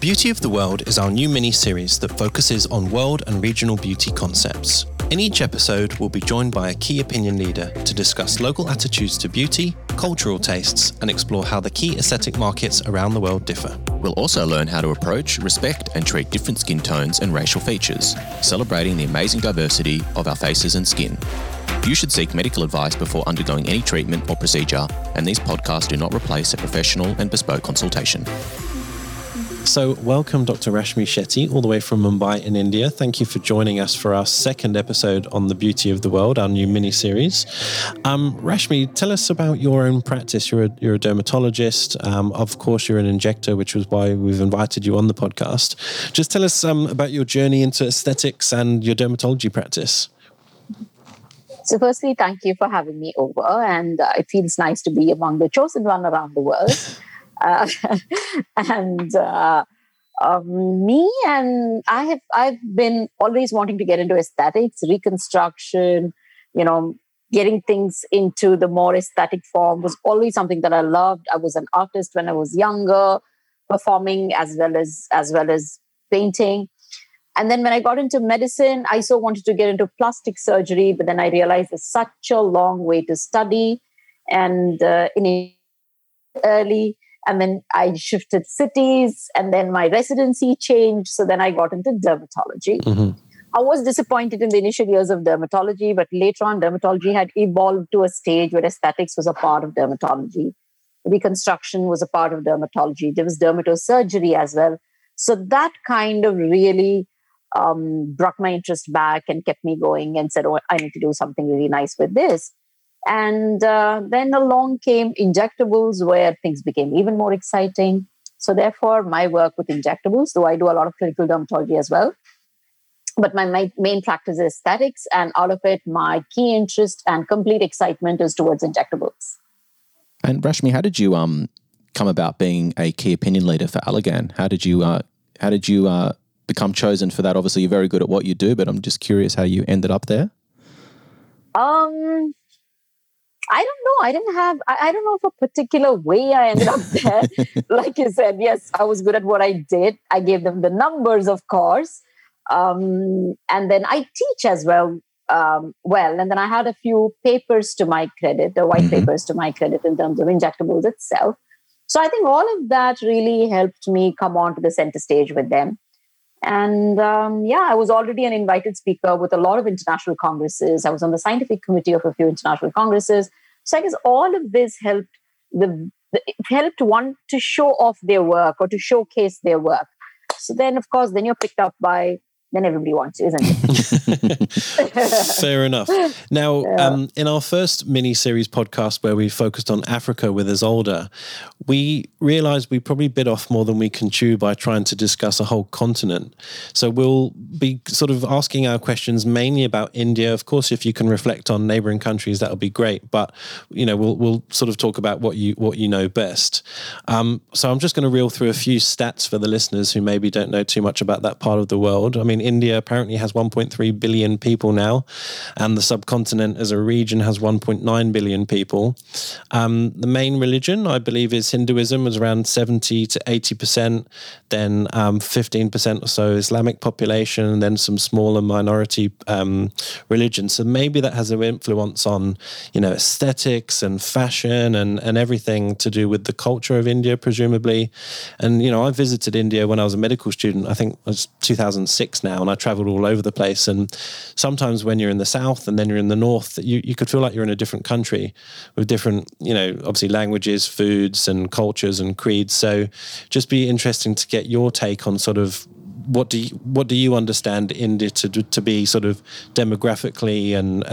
Beauty of the World is our new mini-series that focuses on world and regional beauty concepts. In each episode, we'll be joined by a key opinion leader to discuss local attitudes to beauty, cultural tastes, and explore how the key aesthetic markets around the world differ. We'll also learn how to approach, respect, and treat different skin tones and racial features, celebrating the amazing diversity of our faces and skin. You should seek medical advice before undergoing any treatment or procedure, and these podcasts do not replace a professional and bespoke consultation. So welcome Dr. Rashmi Shetty, all the way from Mumbai in India. Thank you for joining us for our second episode on The Beauty of the World, our new mini-series. Rashmi, tell us about your own practice. You're a dermatologist. Of course, you're an injector, which was why we've invited you on the podcast. Just tell us about your journey into aesthetics and your dermatology practice. So firstly, thank you for having me over, and it feels nice to be among the chosen one around the world. I've been always wanting to get into aesthetics, reconstruction, getting things into the more aesthetic form was always something that I loved. I was an artist when I was younger, performing as well as painting. And then when I got into medicine, I so wanted to get into plastic surgery, but then I realized it's such a long way to study. And and then I shifted cities, and then my residency changed. So then I got into dermatology. Mm-hmm. I was disappointed in the initial years of dermatology, but later on, dermatology had evolved to a stage where aesthetics was a part of dermatology. Reconstruction was a part of dermatology. There was dermatosurgery as well. So that kind of really brought my interest back and kept me going and said, oh, I need to do something really nice with this. And then along came injectables, where things became even more exciting. So therefore, my work with injectables, though I do a lot of clinical dermatology as well, but my main practice is aesthetics, and out of it, my key interest and complete excitement is towards injectables. And Rashmi, how did you come about being a key opinion leader for Allergan? How did you become chosen for that? Obviously, you're very good at what you do, but I'm just curious how you ended up there. I don't know. I don't know if a particular way I ended up there. Like you said, yes, I was good at what I did. I gave them the numbers, of course. And then I teach as well. And then I had a few papers to my credit, the white papers to my credit in terms of injectables itself. So I think all of that really helped me come onto the center stage with them. And I was already an invited speaker with a lot of international congresses. I was on the scientific committee of a few international congresses. So I guess all of this helped helped one to show off their work or to showcase their work. So then, of course, you're picked up by... Then everybody wants, isn't it? Fair enough. Now, in our first mini-series podcast where we focused on Africa with Isolde, we realised we probably bit off more than we can chew by trying to discuss a whole continent. So we'll be sort of asking our questions mainly about India. Of course, if you can reflect on neighbouring countries, that would be great. But, we'll sort of talk about what you know best. So I'm just going to reel through a few stats for the listeners who maybe don't know too much about that part of the world. I mean, India apparently has 1.3 billion people now, and the subcontinent as a region has 1.9 billion people. The main religion, I believe, is Hinduism, is around 70 to 80%, then 15% or so Islamic population, and then some smaller minority religions. So maybe that has an influence on, aesthetics and fashion and everything to do with the culture of India, presumably. And, I visited India when I was a medical student, I think it was 2006 now. And I traveled all over the place. And sometimes when you're in the south and then you're in the north, you could feel like you're in a different country with different, obviously languages, foods and cultures and creeds. So just be interesting to get your take on sort of what do you understand India to be sort of demographically and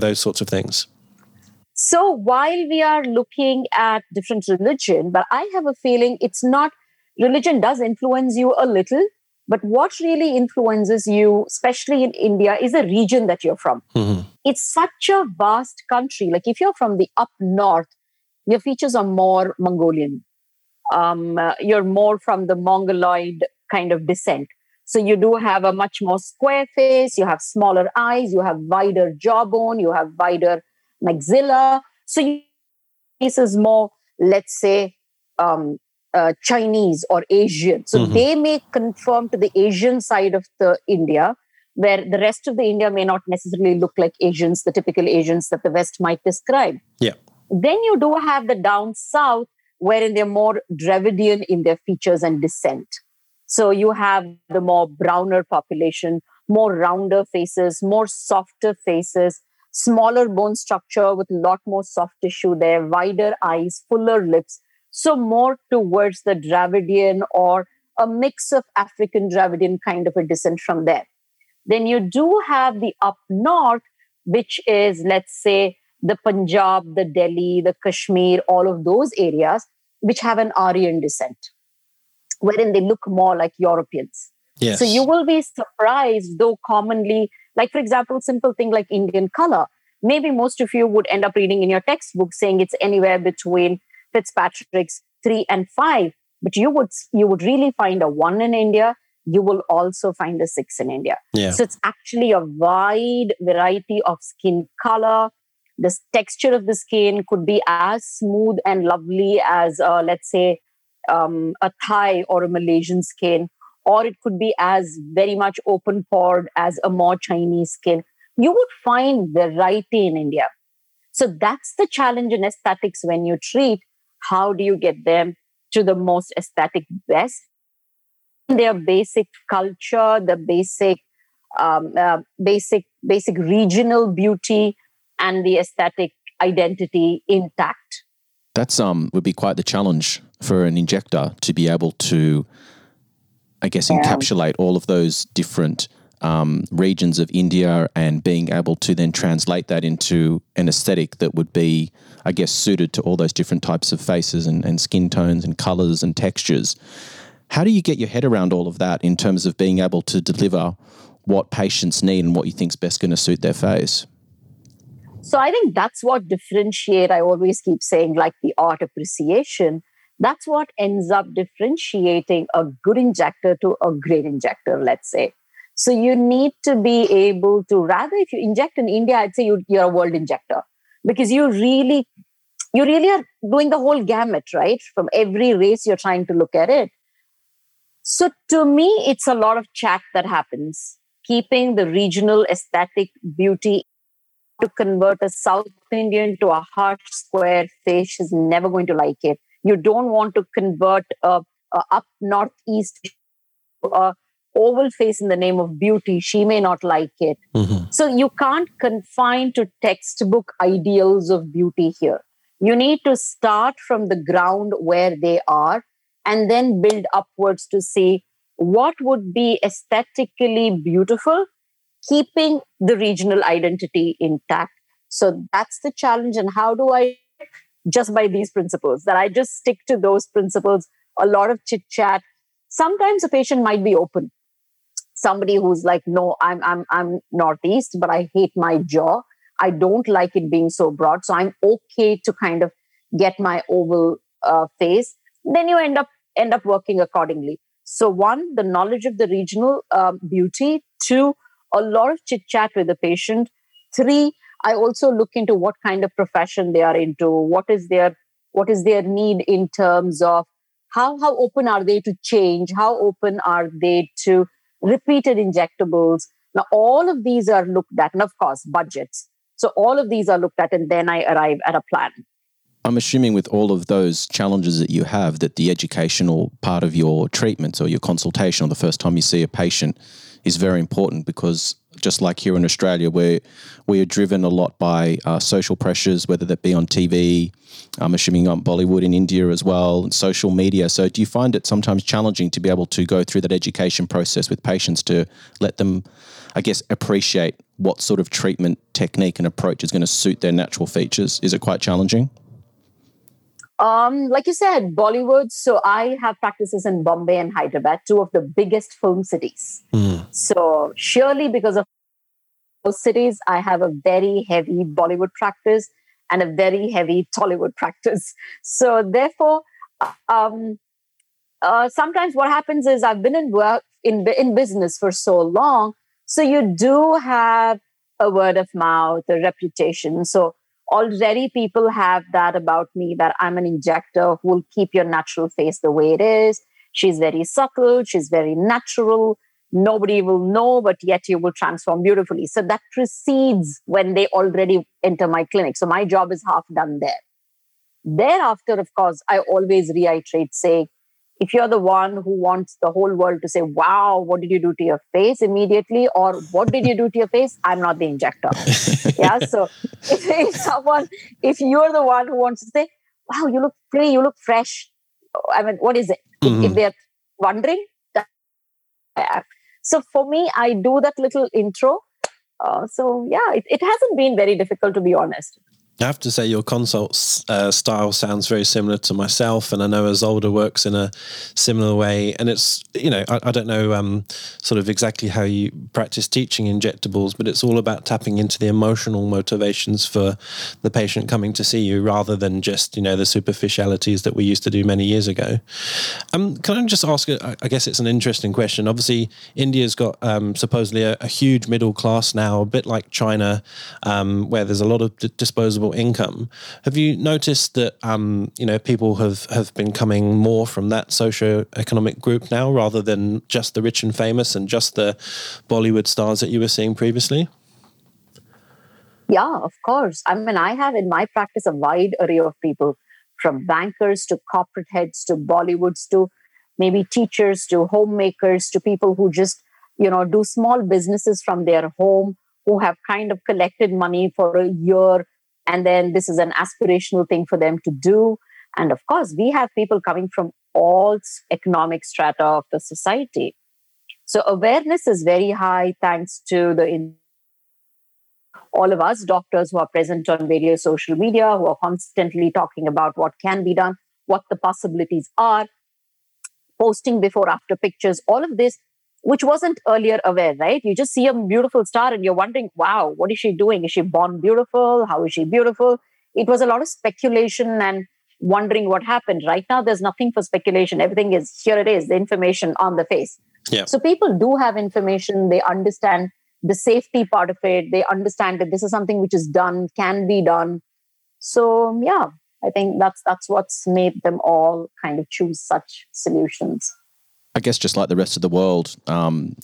those sorts of things. So while we are looking at different religion, but I have a feeling it's not, religion does influence you a little. But what really influences you, especially in India, is the region that you're from. Mm-hmm. It's such a vast country. Like if you're from the up north, your features are more Mongolian. You're more from the Mongoloid kind of descent. So you do have a much more square face. You have smaller eyes. You have wider jawbone. You have wider maxilla. So your face is more, let's say, Chinese or Asian. So they may conform to the Asian side of the India, where the rest of the India may not necessarily look like Asians, the typical Asians that the West might describe. Yeah. Then you do have the down south, wherein they're more Dravidian in their features and descent. So you have the more browner population, more rounder faces, more softer faces, smaller bone structure with a lot more soft tissue there, wider eyes, fuller lips. So more towards the Dravidian or a mix of African Dravidian kind of a descent from there. Then you do have the up north, which is, let's say, the Punjab, the Delhi, the Kashmir, all of those areas, which have an Aryan descent, wherein they look more like Europeans. Yes. So you will be surprised, though commonly, like for example, simple thing like Indian color. Maybe most of you would end up reading in your textbook saying it's anywhere between Fitzpatrick's 3 and 5, but you would really find a 1 in India. You will also find a 6 in India. Yeah. So it's actually a wide variety of skin color. The texture of the skin could be as smooth and lovely as, let's say, a Thai or a Malaysian skin, or it could be as very much open-pored as a more Chinese skin. You would find variety in India. So that's the challenge in aesthetics when you treat. How do you get them to the most aesthetic best? Their basic culture, the basic regional beauty, and the aesthetic identity intact. That's would be quite the challenge for an injector to be able to, I guess, encapsulate all of those different regions of India and being able to then translate that into an aesthetic that would be, I guess, suited to all those different types of faces and skin tones and colours and textures. How do you get your head around all of that in terms of being able to deliver what patients need and what you think is best going to suit their face? So I think that's what differentiates. I always keep saying, like the art appreciation, that's what ends up differentiating a good injector to a great injector, let's say. So you need to be able to, rather if you inject in India, I'd say you're a world injector, because you really are doing the whole gamut, right? From every race, you're trying to look at it. So to me, it's a lot of chat that happens, keeping the regional aesthetic beauty. To convert a South Indian to a harsh square face is never going to like it. You don't want to convert a up northeast to a oval face in the name of beauty. She may not like it. So you can't confine to textbook ideals of beauty here. You need to start from the ground where they are and then build upwards to see what would be aesthetically beautiful, keeping the regional identity intact. So that's the challenge. And how do I, just by these principles, that I just stick to those principles, a lot of chit chat. Sometimes a patient might be open. Somebody who's like, no, I'm Northeast, but I hate my jaw. I don't like it being so broad. So I'm okay to kind of get my oval face. Then you end up working accordingly. So one, the knowledge of the regional beauty. Two, a lot of chit-chat with the patient. Three, I also look into what kind of profession they are into. What is their need in terms of how open are they to change? How open are they to repeated injectables? Now, all of these are looked at. And of course, budgets. So all of these are looked at and then I arrive at a plan. I'm assuming with all of those challenges that you have, that the educational part of your treatments or your consultation or the first time you see a patient is very important, because just like here in Australia, where we are driven a lot by social pressures, whether that be on TV, I'm assuming on Bollywood in India as well, and social media. So do you find it sometimes challenging to be able to go through that education process with patients to let them, I guess, appreciate what sort of treatment technique and approach is going to suit their natural features? Is it quite challenging? Like you said, Bollywood. So I have practices in Bombay and Hyderabad, two of the biggest film cities. So surely because of those cities, I have a very heavy Bollywood practice and a very heavy Tollywood practice. So therefore, sometimes what happens is I've been in business for so long. So you do have a word of mouth, a reputation. So already people have that about me, that I'm an injector who will keep your natural face the way it is. She's very subtle. She's very natural. Nobody will know, but yet you will transform beautifully. So that precedes when they already enter my clinic. So my job is half done there. Thereafter, of course, I always reiterate, say, if you're the one who wants the whole world to say, wow, what did you do to your face immediately? Or what did you do to your face? I'm not the injector. Yeah. So if you're the one who wants to say, wow, you look pretty, you look fresh. I mean, what is it? Mm-hmm. If they're wondering. So for me, I do that little intro. It hasn't been very difficult, to be honest. I have to say your consult style sounds very similar to myself, and I know Isolde works in a similar way. And it's, you know, I don't know sort of exactly how you practice teaching injectables, but it's all about tapping into the emotional motivations for the patient coming to see you rather than just, you know, the superficialities that we used to do many years ago. Can I just ask, I guess it's an interesting question. Obviously, India's got supposedly a huge middle class now, a bit like China, where there's a lot of disposable income. Have you noticed that you know, people have been coming more from that socioeconomic group now rather than just the rich and famous and just the Bollywood stars that you were seeing previously? Yeah, of course. I mean, I have in my practice a wide array of people, from bankers to corporate heads to Bollywoods to maybe teachers to homemakers to people who just, you know, do small businesses from their home, who have kind of collected money for a year. And then this is an aspirational thing for them to do. And of course, we have people coming from all economic strata of the society. So awareness is very high thanks to all of us doctors who are present on various social media, who are constantly talking about what can be done, what the possibilities are, posting before, after pictures, all of this, which wasn't earlier aware, right? You just see a beautiful star and you're wondering, wow, what is she doing? Is she born beautiful? How is she beautiful? It was a lot of speculation and wondering what happened. Right now, there's nothing for speculation. Everything is, here it is, the information on the face. Yeah. So people do have information. They understand the safety part of it. They understand that this is something which is done, can be done. So yeah, I think that's what's made them all kind of choose such solutions. I guess just like the rest of the world,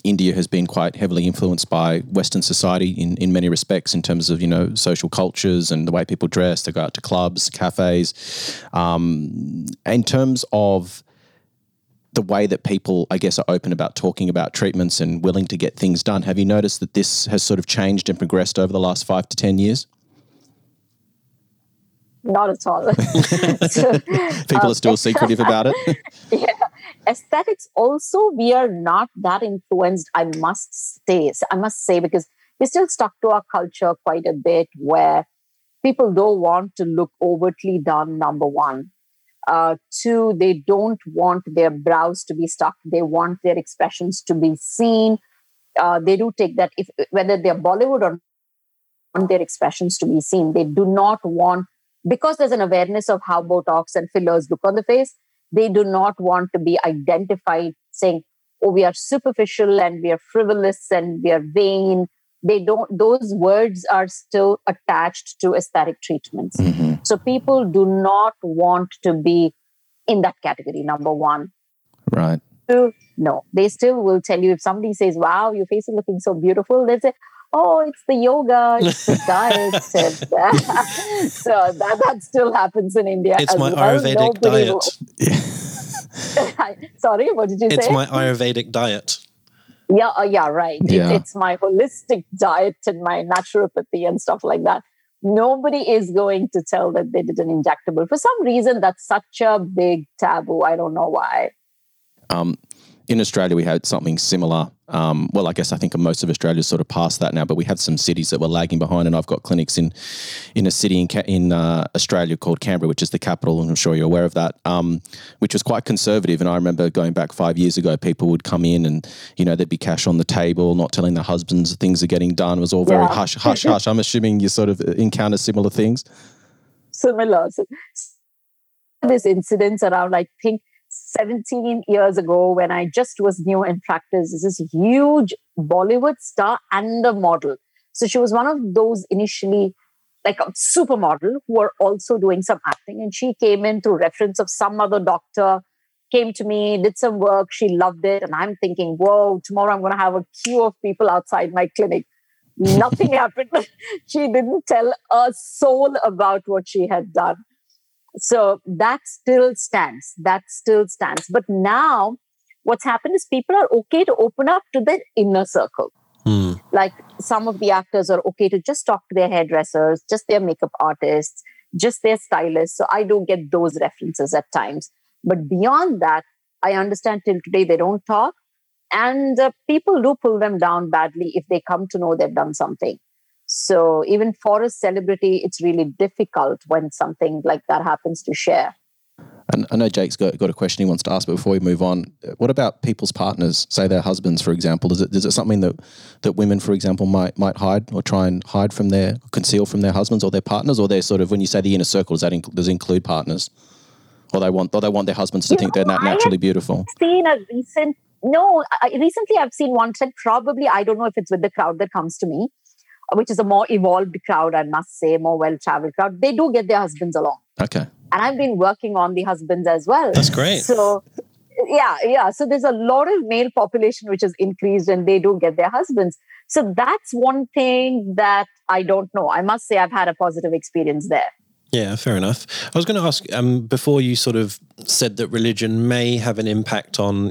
India has been quite heavily influenced by Western society in many respects in terms of, you know, social cultures and the way people dress. They go out to clubs, cafes. In terms of the way that people, I guess, are open about talking about treatments and willing to get things done, have you noticed that this has sort of changed and progressed over the last 5 to 10 years? Not at all. So, people are still secretive about it. Yeah. Aesthetics also, we are not that influenced, I must say, because we're still stuck to our culture quite a bit, where people don't want to look overtly done, number one. Two, they don't want their brows to be stuck. They want their expressions to be seen. They do take that, whether they're Bollywood or want their expressions to be seen. They do not want, because there's an awareness of how Botox and fillers look on the face, they do not want to be identified saying, oh, we are superficial and we are frivolous and we are vain. They don't, those words are still attached to aesthetic treatments. Mm-hmm. So people do not want to be in that category, number one. Right. Two, no, they still will tell you, if somebody says, wow, your face is looking so beautiful, they say, oh, it's the yoga, it's the diet. So that still happens in India. It's my Ayurvedic diet. Sorry, what did you say? It's my Ayurvedic diet. Yeah, yeah, right. Yeah. It's my holistic diet and my naturopathy and stuff like that. Nobody is going to tell that they did an injectable. For some reason, that's such a big taboo. I don't know why. In Australia, we had something similar. Well, I guess I think most of Australia's sort of past that now, but we had some cities that were lagging behind, and I've got clinics in a city in Australia called Canberra, which is the capital, and I'm sure you're aware of that, which was quite conservative. And I remember going back 5 years ago, people would come in and, you know, there'd be cash on the table, not telling their husbands things are getting done. It was all very hush, hush, hush. I'm assuming you sort of encounter similar things. Similar. So, there's incidents around, I think, 17 years ago, when I just was new in practice, this is huge Bollywood star and a model. So she was one of those initially like a supermodel who are also doing some acting. And she came in through reference of some other doctor, came to me, did some work. She loved it. And I'm thinking, whoa, tomorrow I'm going to have a queue of people outside my clinic. Nothing happened. She didn't tell a soul about what she had done. So that still stands. But now what's happened is people are okay to open up to their inner circle. Like some of the actors are okay to just talk to their hairdressers, just their makeup artists, just their stylists. So I don't get those references at times. But beyond that, I understand till today they don't talk. And people do pull them down badly if they come to know they've done something. So even for a celebrity, it's really difficult when something like that happens to share. And I know Jake's got a question he wants to ask, but before we move on, what about people's partners, say their husbands, for example? Is it something that women, for example, might hide or try and hide from conceal from their husbands or their partners? Or they're sort of, when you say the inner circle, does it include partners? Or they want their husbands to think they're not naturally beautiful? Recently I've seen one said, probably, I don't know if it's with the crowd that comes to me, which is a more evolved crowd, I must say, more well-traveled crowd. They do get their husbands along. Okay. And I've been working on the husbands as well. That's great. So, yeah. So there's a lot of male population which has increased and they do get their husbands. So that's one thing that I don't know. I must say I've had a positive experience there. Yeah, fair enough. I was going to ask, before you sort of said that religion may have an impact on,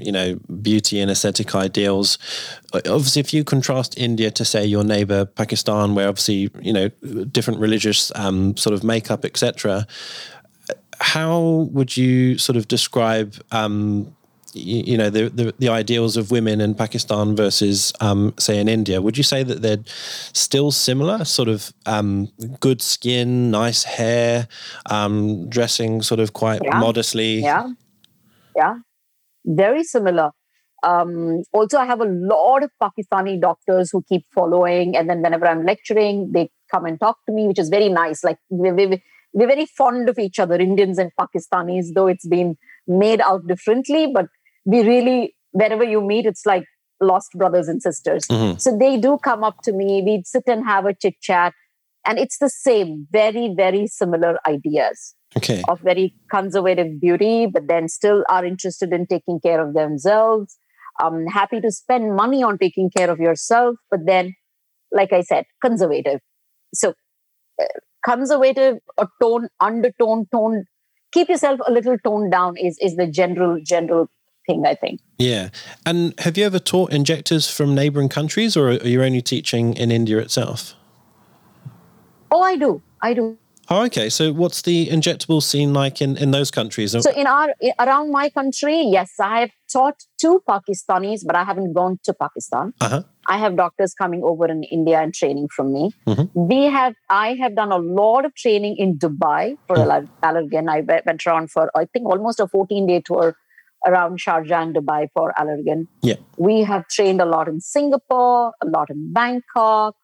beauty and aesthetic ideals. Obviously, if you contrast India to, say, your neighbour Pakistan, where obviously, different religious sort of makeup, etc., how would you sort of describe, the ideals of women in Pakistan versus, say, in India? Would you say that they're still similar, sort of good skin, nice hair, dressing sort of quite modestly? Yeah, very similar. Also, I have a lot of Pakistani doctors who keep following, and then whenever I'm lecturing, they come and talk to me, which is very nice. Like, we're very fond of each other, Indians and Pakistanis, though it's been made out differently. But we really, wherever you meet, it's like lost brothers and sisters. Mm-hmm. So they do come up to me. We'd sit and have a chit chat. And it's the same, very, very similar ideas of very conservative beauty, but then still are interested in taking care of themselves. Happy to spend money on taking care of yourself. But then, like I said, conservative. So conservative, a tone, undertone, tone. Keep yourself a little toned down is the general thing, I think. Yeah. And have you ever taught injectors from neighbouring countries, or are you only teaching in India itself? Oh, I do. Oh, okay. So what's the injectable scene like in those countries? So around my country, yes, I have taught two Pakistanis, but I haven't gone to Pakistan. Uh-huh. I have doctors coming over in India and training from me. Mm-hmm. I have done a lot of training in Dubai for Allergan. I went around for, I think, almost a 14-day tour around Sharjah and Dubai for Allergan. Yeah. We have trained a lot in Singapore, a lot in Bangkok.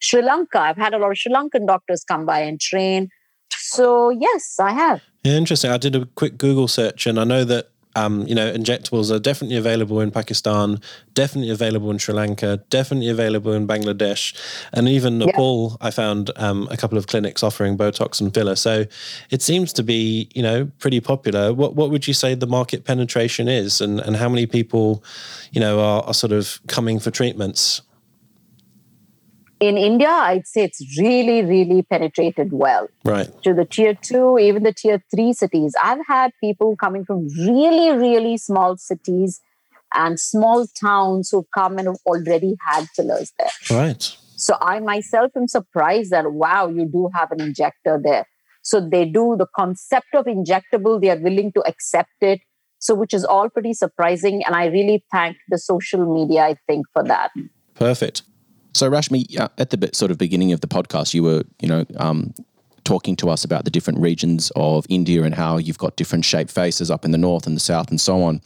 Sri Lanka. I've had a lot of Sri Lankan doctors come by and train. So yes, I have. Yeah, interesting. I did a quick Google search and I know that, injectables are definitely available in Pakistan, definitely available in Sri Lanka, definitely available in Bangladesh. And even Nepal, I found a couple of clinics offering Botox and filler. So it seems to be, pretty popular. What would you say the market penetration is and how many people, are sort of coming for treatments? In India, I'd say it's really, really penetrated well. Right. To the tier 2, even the tier 3 cities. I've had people coming from really, really small cities and small towns who've come and have already had fillers there. Right. So I myself am surprised that, wow, you do have an injector there. So they do the concept of injectable. They are willing to accept it. So which is all pretty surprising. And I really thank the social media, I think, for that. Perfect. So Rashmi, at the sort of beginning of the podcast, you were, talking to us about the different regions of India and how you've got different shaped faces up in the north and the south and so on.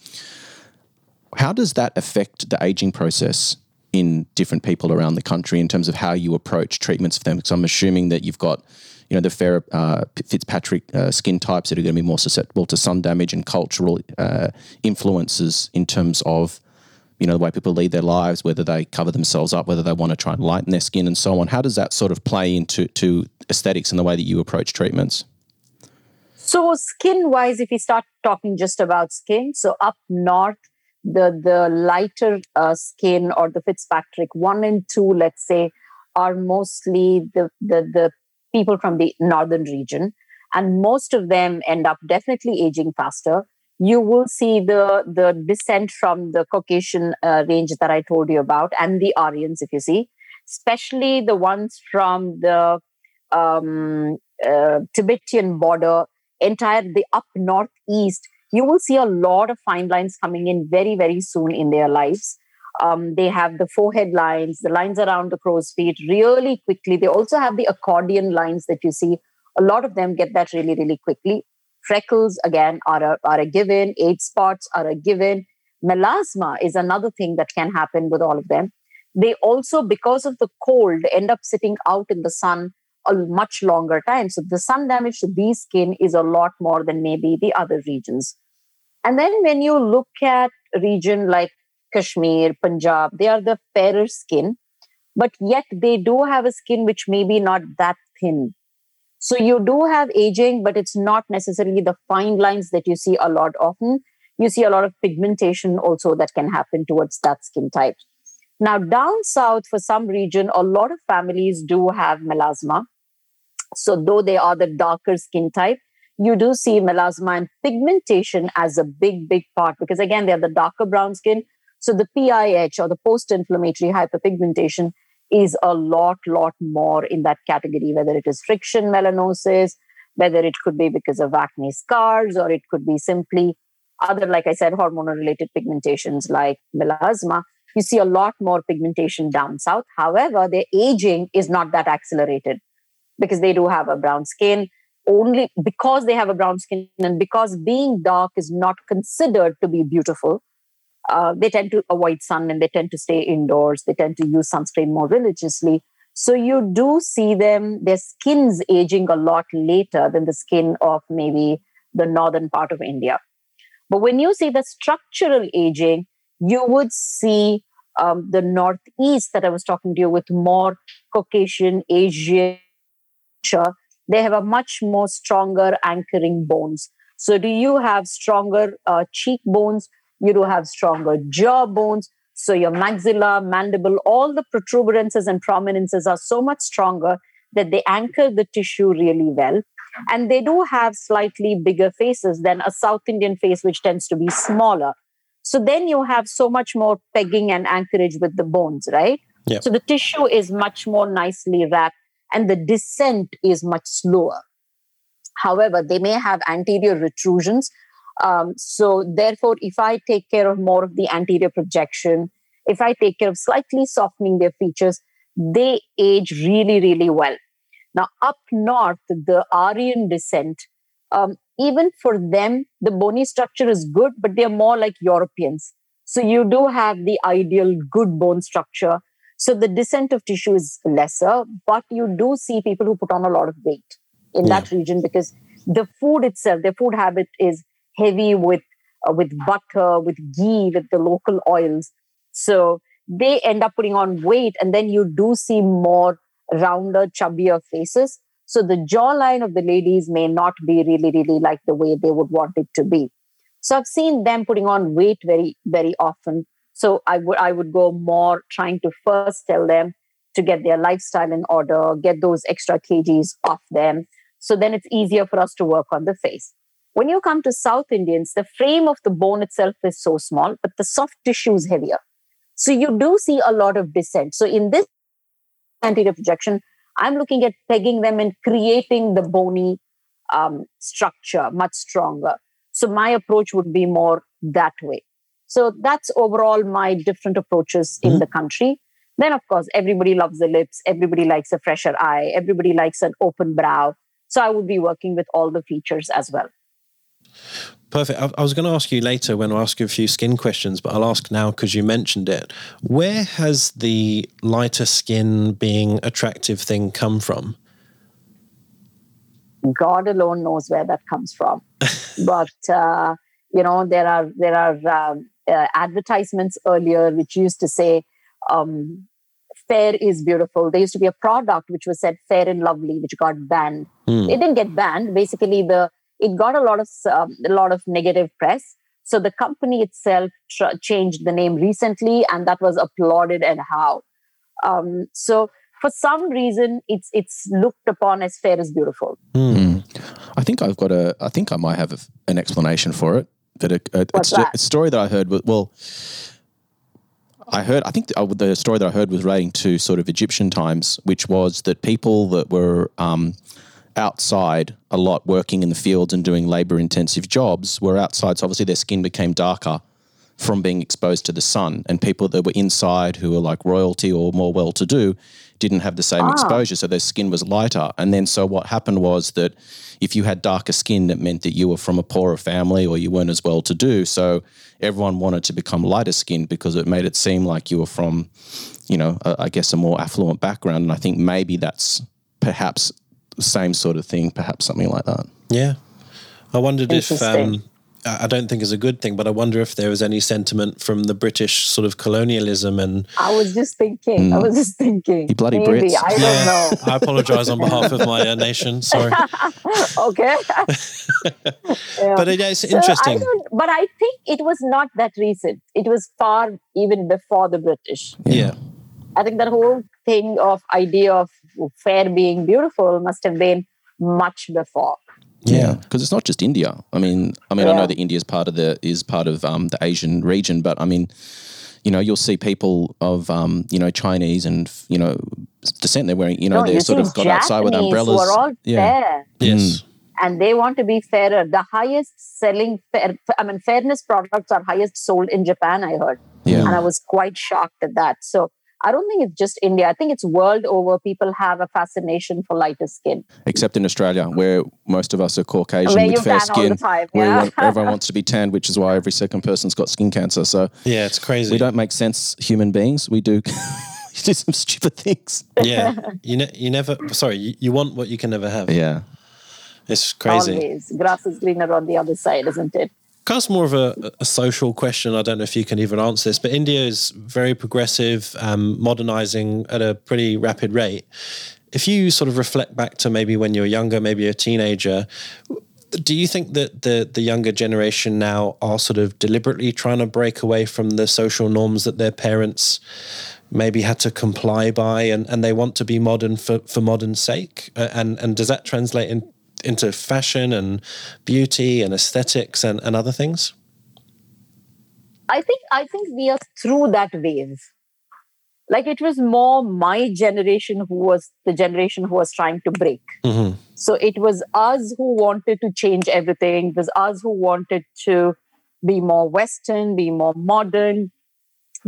How does that affect the aging process in different people around the country in terms of how you approach treatments for them? Because I'm assuming that you've got, the fairer Fitzpatrick skin types that are going to be more susceptible to sun damage and cultural influences in terms of you know, the way people lead their lives, whether they cover themselves up, whether they want to try and lighten their skin and so on. How does that sort of play into aesthetics and the way that you approach treatments? So skin-wise, if we start talking just about skin, so up north, the lighter skin or the Fitzpatrick 1 and 2, let's say, are mostly the people from the northern region. And most of them end up definitely aging faster. You will see the descent from the Caucasian range that I told you about, and the Aryans, if you see, especially the ones from the Tibetan border, entire the up northeast. You will see a lot of fine lines coming in very, very soon in their lives. They have the forehead lines, the lines around the crow's feet really quickly. They also have the accordion lines that you see. A lot of them get that really, really quickly. Freckles, again, are a given. Age spots are a given. Melasma is another thing that can happen with all of them. They also, because of the cold, end up sitting out in the sun a much longer time. So the sun damage to the skin is a lot more than maybe the other regions. And then when you look at a region like Kashmir, Punjab, they are the fairer skin, but yet they do have a skin which may be not that thin. So you do have aging, but it's not necessarily the fine lines that you see a lot often. You see a lot of pigmentation also that can happen towards that skin type. Now, down south, for some region, a lot of families do have melasma. So though they are the darker skin type, you do see melasma and pigmentation as a big, big part, because again, they have the darker brown skin. So the PIH or the post-inflammatory hyperpigmentation is a lot more in that category, whether it is friction melanosis, whether it could be because of acne scars, or it could be simply other, like I said, hormonal-related pigmentations like melasma. You see a lot more pigmentation down south. However, their aging is not that accelerated because they do have a brown skin. Only because they have a brown skin and because being dark is not considered to be beautiful, they tend to avoid sun and they tend to stay indoors. They tend to use sunscreen more religiously. So you do see them, their skin's aging a lot later than the skin of maybe the northern part of India. But when you see the structural aging, you would see the northeast that I was talking to you with more Caucasian, Asian. They have a much more stronger anchoring bones. So do you have stronger cheekbones? You do have stronger jaw bones. So your maxilla, mandible, all the protuberances and prominences are so much stronger that they anchor the tissue really well. And they do have slightly bigger faces than a South Indian face, which tends to be smaller. So then you have so much more pegging and anchorage with the bones, right? Yep. So the tissue is much more nicely wrapped and the descent is much slower. However, they may have anterior retrusions. So therefore, if I take care of more of the anterior projection, if I take care of slightly softening their features, they age really, really well. Now, up north, the Aryan descent, even for them, the bony structure is good, but they're more like Europeans. So you do have the ideal good bone structure. So the descent of tissue is lesser, but you do see people who put on a lot of weight in that region because the food itself, their food habit is heavy with butter, with ghee, with the local oils. So they end up putting on weight, and then you do see more rounder, chubbier faces. So the jawline of the ladies may not be really, really like the way they would want it to be. So I've seen them putting on weight very, very often. So I would go more trying to first tell them to get their lifestyle in order, get those extra kgs off them. So then it's easier for us to work on the face. When you come to South Indians, the frame of the bone itself is so small, but the soft tissue is heavier. So you do see a lot of descent. So in this anterior projection, I'm looking at pegging them and creating the bony structure much stronger. So my approach would be more that way. So that's overall my different approaches in the country. Then, of course, everybody loves the lips. Everybody likes a fresher eye. Everybody likes an open brow. So I would be working with all the features as well. Perfect. I was going to ask you later when I ask you a few skin questions, but I'll ask now because you mentioned it. Where has the lighter skin being attractive thing come from? God alone knows where that comes from. But, there are advertisements earlier, which used to say, fair is beautiful. There used to be a product which was said fair and lovely, which got banned. It didn't get banned. Basically, it got a lot of negative press. So the company itself changed the name recently, and that was applauded and how. So for some reason, it's looked upon as fair is beautiful. I think I might have an explanation for it. A story that I heard was, the story that I heard was relating to sort of Egyptian times, which was that people that were outside a lot, working in the fields and doing labour-intensive jobs, were outside. So obviously their skin became darker from being exposed to the sun, and people that were inside who were like royalty or more well-to-do didn't have the same exposure, so their skin was lighter. And then so what happened was that if you had darker skin, that meant that you were from a poorer family or you weren't as well-to-do. So everyone wanted to become lighter skinned because it made it seem like you were from, a more affluent background. And I think maybe that's perhaps the same sort of thing, perhaps something like that. Yeah. I wondered if... I don't think is a good thing, but I wonder if there was any sentiment from the British sort of colonialism and... I was just thinking. You bloody Brits. I don't know. I apologise on behalf of my nation. Sorry. Okay. Yeah. But it's interesting. But I think it was not that recent. It was far even before the British. Yeah. I think that whole thing of idea of fair being beautiful must have been much before. Yeah, because it's not just India. I know that India is part of the Asian region, but I mean, you'll see people of Chinese and descent. They're wearing they're sort of got Japanese outside with umbrellas. We're all fair. Yes, and they want to be fairer. The highest selling fairness products are highest sold in Japan, I heard, and I was quite shocked at that. So I don't think it's just India. I think it's world over. People have a fascination for lighter skin. Except in Australia, where most of us are Caucasian with fair skin. All the time, where everyone wants to be tanned, which is why every second person's got skin cancer. So yeah, it's crazy. We don't make sense, human beings. We do some stupid things. Yeah, you want what you can never have. Yeah, it's crazy. Always, grass is greener on the other side, isn't it? That's more of a social question. I don't know if you can even answer this, but India is very progressive, modernizing at a pretty rapid rate. If you sort of reflect back to maybe when you're younger, maybe a teenager, do you think that the younger generation now are sort of deliberately trying to break away from the social norms that their parents maybe had to comply by, and they want to be modern for modern's sake? And does that translate into fashion and beauty and aesthetics and other things? I think we are through that wave. Like, it was more my generation who was the generation who was trying to break. Mm-hmm. So it was us who wanted to change everything. It was us who wanted to be more Western, be more modern,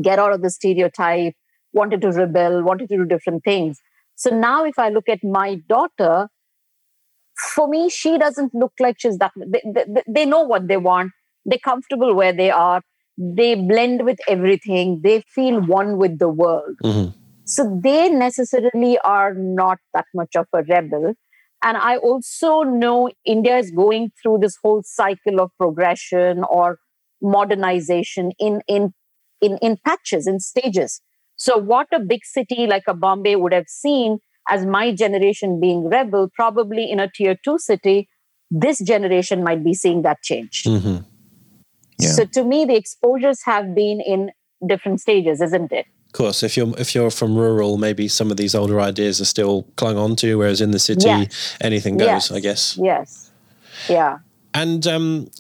get out of the stereotype, wanted to rebel, wanted to do different things. So now if I look at my daughter, for me, she doesn't look like she's that. They know what they want. They're comfortable where they are. They blend with everything. They feel one with the world. Mm-hmm. So they necessarily are not that much of a rebel. And I also know India is going through this whole cycle of progression or modernization in patches, in stages. So what a big city like a Bombay would have seen as my generation being rebel, probably in a tier 2 city, this generation might be seeing that change. Mm-hmm. Yeah. So to me, the exposures have been in different stages, isn't it? Of course, if you're from rural, maybe some of these older ideas are still clung on to, whereas in the city, anything goes, I guess. Yes, yeah. And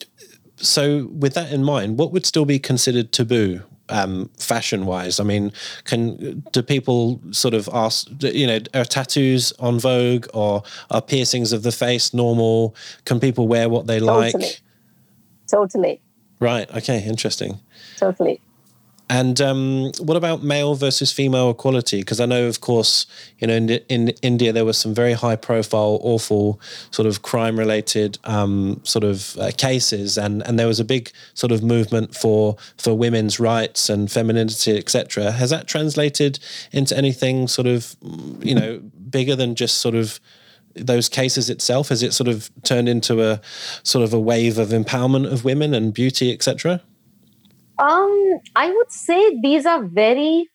so with that in mind, what would still be considered taboo? Fashion-wise, I mean, do people sort of ask, are tattoos on vogue, or are piercings of the face normal? Can people wear what they like? Totally. Right. Okay. Interesting. Totally. And what about male versus female equality? Because I know, of course, in India there were some very high-profile, awful sort of crime-related cases, and there was a big sort of movement for women's rights and femininity, etc. Has that translated into anything sort of bigger than just sort of those cases itself? Has it sort of turned into a sort of a wave of empowerment of women and beauty, etc.? I would say these are very,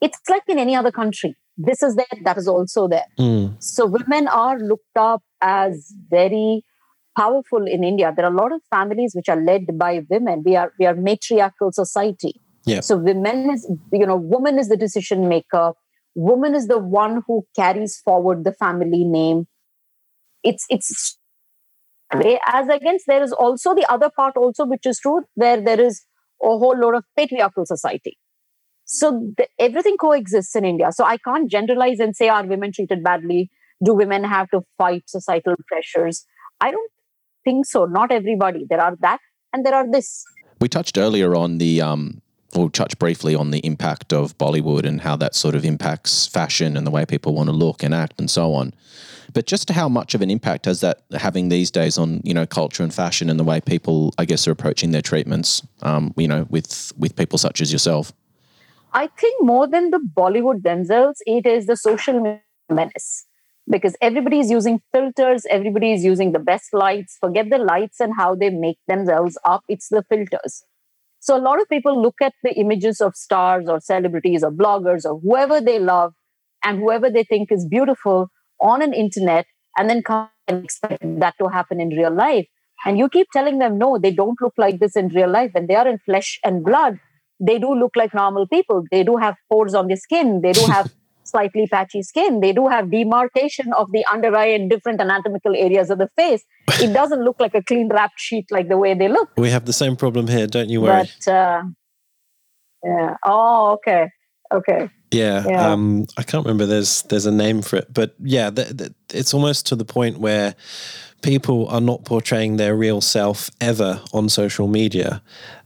it's like in any other country. This is there, that is also there. Mm. So women are looked up as very powerful in India. There are a lot of families which are led by women. We are matriarchal society. Yeah. So woman is the decision maker. Woman is the one who carries forward the family name. It's as against there is also the other part also which is true, where there is a whole lot of patriarchal society. So everything coexists in India. So I can't generalize and say, are women treated badly? Do women have to fight societal pressures? I don't think so. Not everybody. There are that and there are this. We touched earlier on we'll touch briefly on the impact of Bollywood and how that sort of impacts fashion and the way people want to look and act and so on. But just how much of an impact has that having these days on, culture and fashion and the way people, I guess, are approaching their treatments, with people such as yourself? I think more than the Bollywood themselves, it is the social menace. Because everybody is using filters, everybody is using the best lights. Forget the lights and how they make themselves up. It's the filters. So a lot of people look at the images of stars or celebrities or bloggers or whoever they love and whoever they think is beautiful on an internet and then come and expect that to happen in real life. And you keep telling them, no, they don't look like this in real life. When they are in flesh and blood, they do look like normal people. They do have pores on their skin. They do have slightly patchy skin. They do have demarcation of the under eye and different anatomical areas of the face. It doesn't look like a clean wrapped sheet like the way they look. We have the same problem here, don't you worry. But, yeah. Oh, okay. Okay. Yeah. Yeah. I can't remember. There's a name for it. But yeah, it's almost to the point where people are not portraying their real self ever on social media.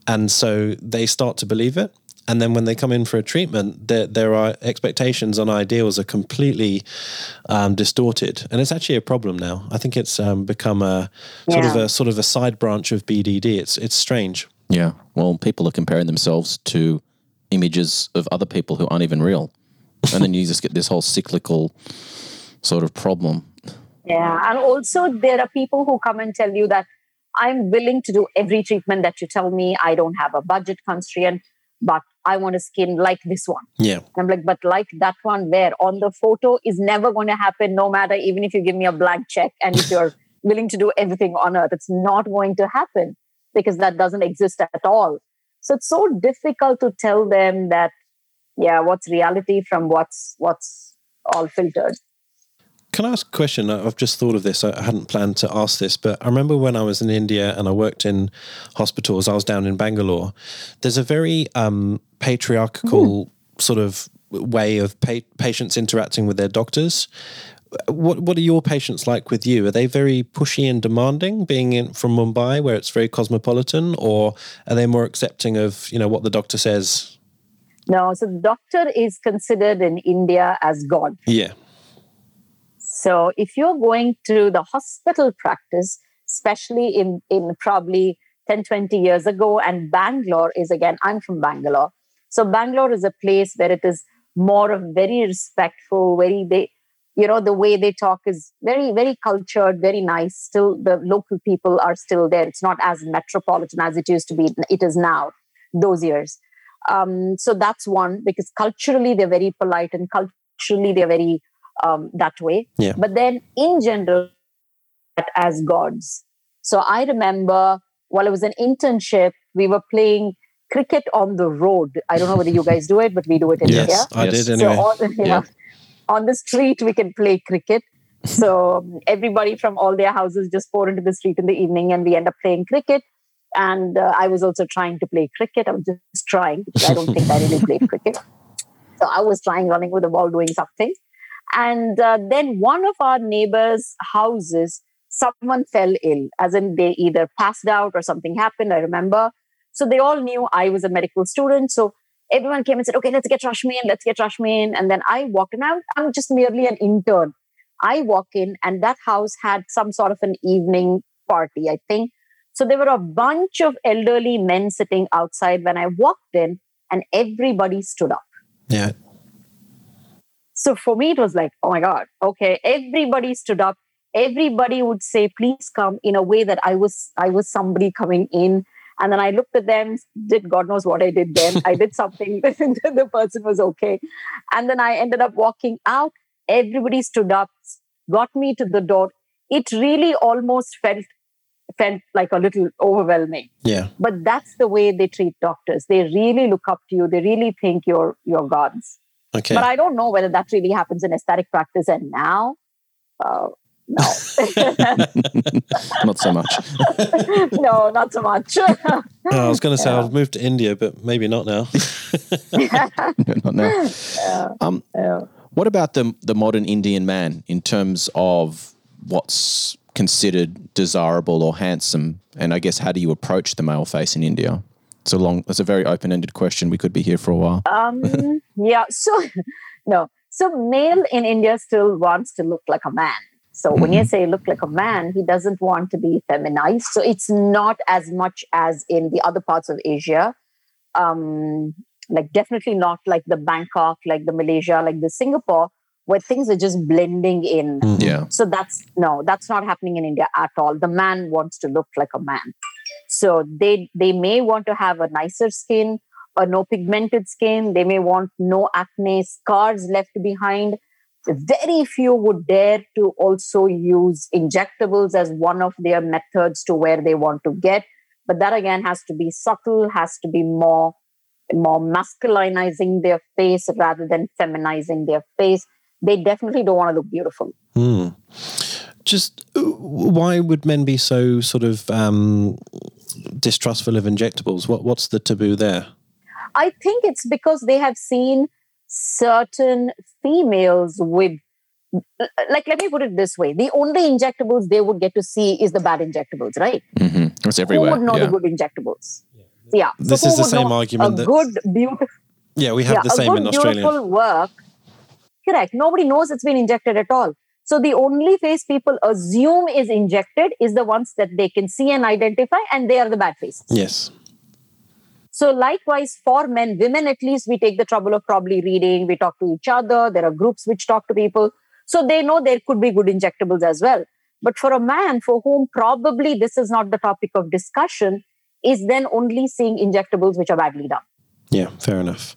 And so they start to believe it. And then when they come in for a treatment, their expectations and ideals are completely distorted. And it's actually a problem now. I think it's become a sort of a side branch of BDD. It's strange. Yeah. Well, people are comparing themselves to images of other people who aren't even real. And then you just get this whole cyclical sort of problem. Yeah. And also there are people who come and tell you that I'm willing to do every treatment that you tell me. I don't have a budget constraint, but I want a skin like this one. Yeah. And I'm like, but like that one where on the photo is never going to happen, no matter, even if you give me a blank check and if you're willing to do everything on earth, it's not going to happen because that doesn't exist at all. So it's so difficult to tell them that, yeah, what's reality from what's all filtered. Can I ask a question? I've just thought of this. I hadn't planned to ask this, but I remember when I was in India and I worked in hospitals, I was down in Bangalore. There's a very patriarchal sort of way of patients interacting with their doctors. What are your patients like with you? Are they very pushy and demanding from Mumbai where it's very cosmopolitan, or are they more accepting of, what the doctor says? No, so the doctor is considered in India as God. Yeah. So if you're going to the hospital practice, especially in probably 10, 20 years ago, and Bangalore is, again, I'm from Bangalore. So Bangalore is a place where it is more of very respectful, the way they talk is very, very cultured, very nice. Still, the local people are still there. It's not as metropolitan as it used to be. It is now, those years. So that's one, because culturally, they're very polite and culturally, they're very... that way. Yeah. But then in general, as gods. So I remember while I was an internship, we were playing cricket on the road. I don't know whether you guys do it, but we do it in India. Yes, I did anyway. So on the street, we can play cricket. So everybody from all their houses just pour into the street in the evening and we end up playing cricket. And I was also trying to play cricket. I was just trying. I don't think I really played cricket. So I was trying, running with the ball, doing something. And then one of our neighbors' houses, someone fell ill, as in they either passed out or something happened, I remember. So they all knew I was a medical student. So everyone came and said, okay, let's get Rashmi in. And then I walked in. I'm just merely an intern. I walk in and that house had some sort of an evening party, I think. So there were a bunch of elderly men sitting outside when I walked in and everybody stood up. Yeah. So for me, it was like, oh my God, okay, everybody stood up. Everybody would say, please come, in a way that I was somebody coming in And then I looked at them, did God knows what I did then. I did something. The person was okay. And then I ended up walking out. Everybody stood up, got me to the door. It really almost felt like a little overwhelming. Yeah. But that's the way they treat doctors. They really look up to you. They really think you're gods. Okay. But I don't know whether that really happens in aesthetic practice. And now, no. Not so much. No, not so much. Oh, I was going to say I've moved to India, but maybe not now. Not now. Yeah. What about the modern Indian man in terms of what's considered desirable or handsome? And I guess, how do you approach the male face in India? It's a very open-ended question. We could be here for a while. Yeah. So male in India still wants to look like a man. So when you say look like a man, he doesn't want to be feminized. So it's not as much as in the other parts of Asia. Like definitely not like the Bangkok, like the Malaysia, like the Singapore, where things are just blending in. Yeah. So that's not happening in India at all. The man wants to look like a man. So they may want to have a nicer skin, a no pigmented skin. They may want no acne, scars left behind. Very few would dare to also use injectables as one of their methods to where they want to get. But that again has to be subtle, has to be more masculinizing their face rather than feminizing their face. They definitely don't want to look beautiful. Just why would men be so sort of distrustful of injectables? What's the taboo there? I think it's because they have seen certain females with, like, let me put it this way. The only injectables they would get to see is the bad injectables, right? Mm-hmm. That's everywhere. Who would know the good injectables? Yeah. This is the same argument. Good, beautiful. Yeah, we have the same in Australia. Beautiful work. Correct. Nobody knows it's been injected at all. So the only face people assume is injected is the ones that they can see and identify, and they are the bad faces. Yes. So likewise, for men, women, at least we take the trouble of probably reading, we talk to each other, there are groups which talk to people. So they know there could be good injectables as well. But for a man for whom probably this is not the topic of discussion, is then only seeing injectables which are badly done. Yeah, fair enough.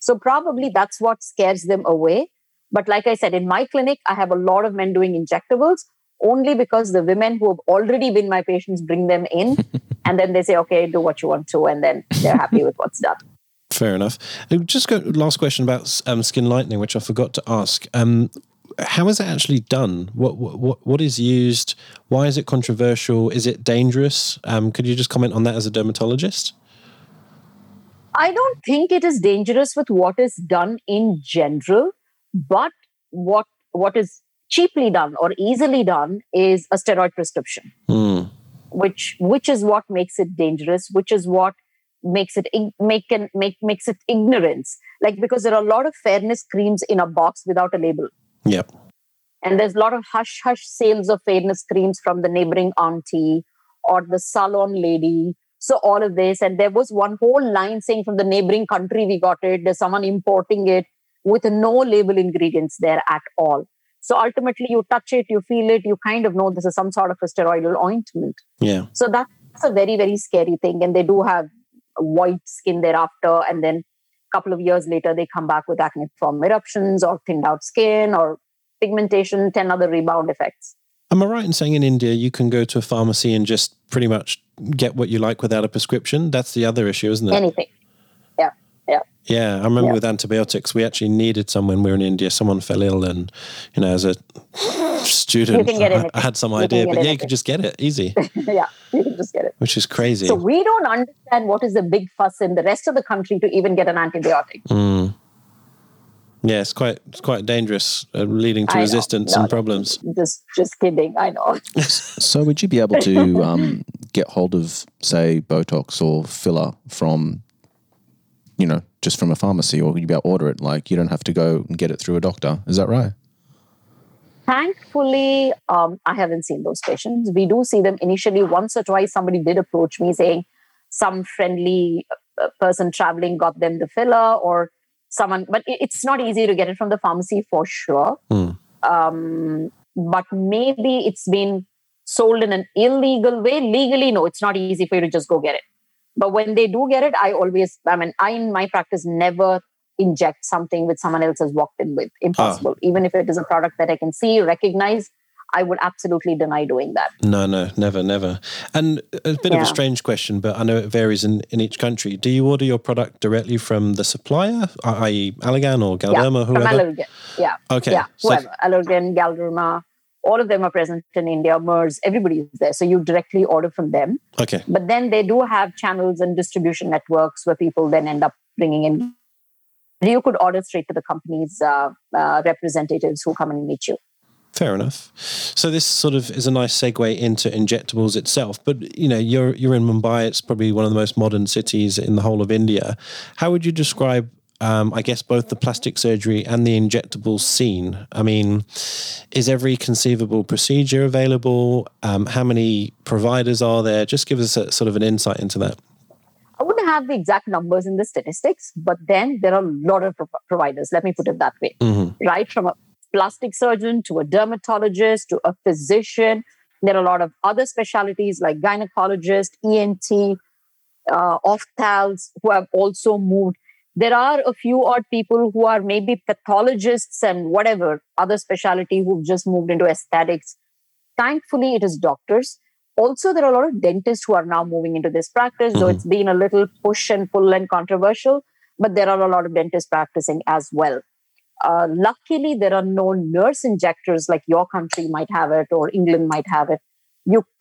So probably that's what scares them away. But like I said, in my clinic, I have a lot of men doing injectables only because the women who have already been my patients bring them in. And then they say, okay, do what you want to. And then they're happy with what's done. Fair enough. Just last question about skin lightening, which I forgot to ask. How is it actually done? What is used? Why is it controversial? Is it dangerous? Could you just comment on that as a dermatologist? I don't think it is dangerous with what is done in general. But what is cheaply done or easily done is a steroid prescription. Which is what makes it dangerous, which is what makes it makes it ignorance. Like, because there are a lot of fairness creams in a box without a label. Yep. And there's a lot of hush-hush sales of fairness creams from the neighboring auntie or the salon lady. So all of this. And there was one whole line saying from the neighboring country we got it. There's someone importing it with no label ingredients there at all. So ultimately, you touch it, you feel it, you kind of know this is some sort of a steroidal ointment. Yeah. So that's a very, very scary thing. And they do have white skin thereafter. And then a couple of years later, they come back with acneiform eruptions or thinned out skin or pigmentation, 10 other rebound effects. Am I right in saying in India, you can go to a pharmacy and just pretty much get what you like without a prescription? That's the other issue, isn't it? Anything. Yeah, I remember with antibiotics, we actually needed some when we were in India. Someone fell ill and, as a student, I had some idea. But you could just get it, easy. Yeah, you can just get it. Which is crazy. So we don't understand what is the big fuss in the rest of the country to even get an antibiotic. Yeah, it's quite dangerous, leading to resistance and problems. Just kidding, I know. So would you be able to get hold of, say, Botox or filler from... just from a pharmacy, or you'd be able to order it? Like, you don't have to go and get it through a doctor. Is that right? Thankfully, I haven't seen those patients. We do see them initially once or twice. Somebody did approach me saying some friendly person traveling got them the filler or someone, but it's not easy to get it from the pharmacy for sure. But maybe it's been sold in an illegal way. Legally, no, it's not easy for you to just go get it. But when they do get it, I in my practice never inject something which someone else has walked in with. Impossible. Even if it is a product that I can see, recognize, I would absolutely deny doing that. No, never. And a bit of a strange question, but I know it varies in each country. Do you order your product directly from the supplier, i.e. Allergan or Galderma, whoever? From Allergan, Okay. Yeah, whoever. So, Allergan, Galderma, all of them are present in India. Mertz, everybody is there. So you directly order from them. Okay. But then they do have channels and distribution networks where people then end up bringing in. You could order straight to the company's representatives who come and meet you. Fair enough. So this sort of is a nice segue into injectables itself. But, you know, you're in Mumbai. It's probably one of the most modern cities in the whole of India. How would you describe, I guess, both the plastic surgery and the injectable scene? I mean, is every conceivable procedure available? How many providers are there? Just give us a sort of an insight into that. I wouldn't have the exact numbers in the statistics, but then there are a lot of providers. Let me put it that way, right? From a plastic surgeon to a dermatologist to a physician. There are a lot of other specialties like gynecologist, ENT, ophthals who have also moved. There are a few odd people who are maybe pathologists and whatever other specialty who've just moved into aesthetics. Thankfully, it is doctors. Also, there are a lot of dentists who are now moving into this practice, though it's been a little push and pull and controversial, but there are a lot of dentists practicing as well. Luckily, there are no nurse injectors like your country might have it or England might have it.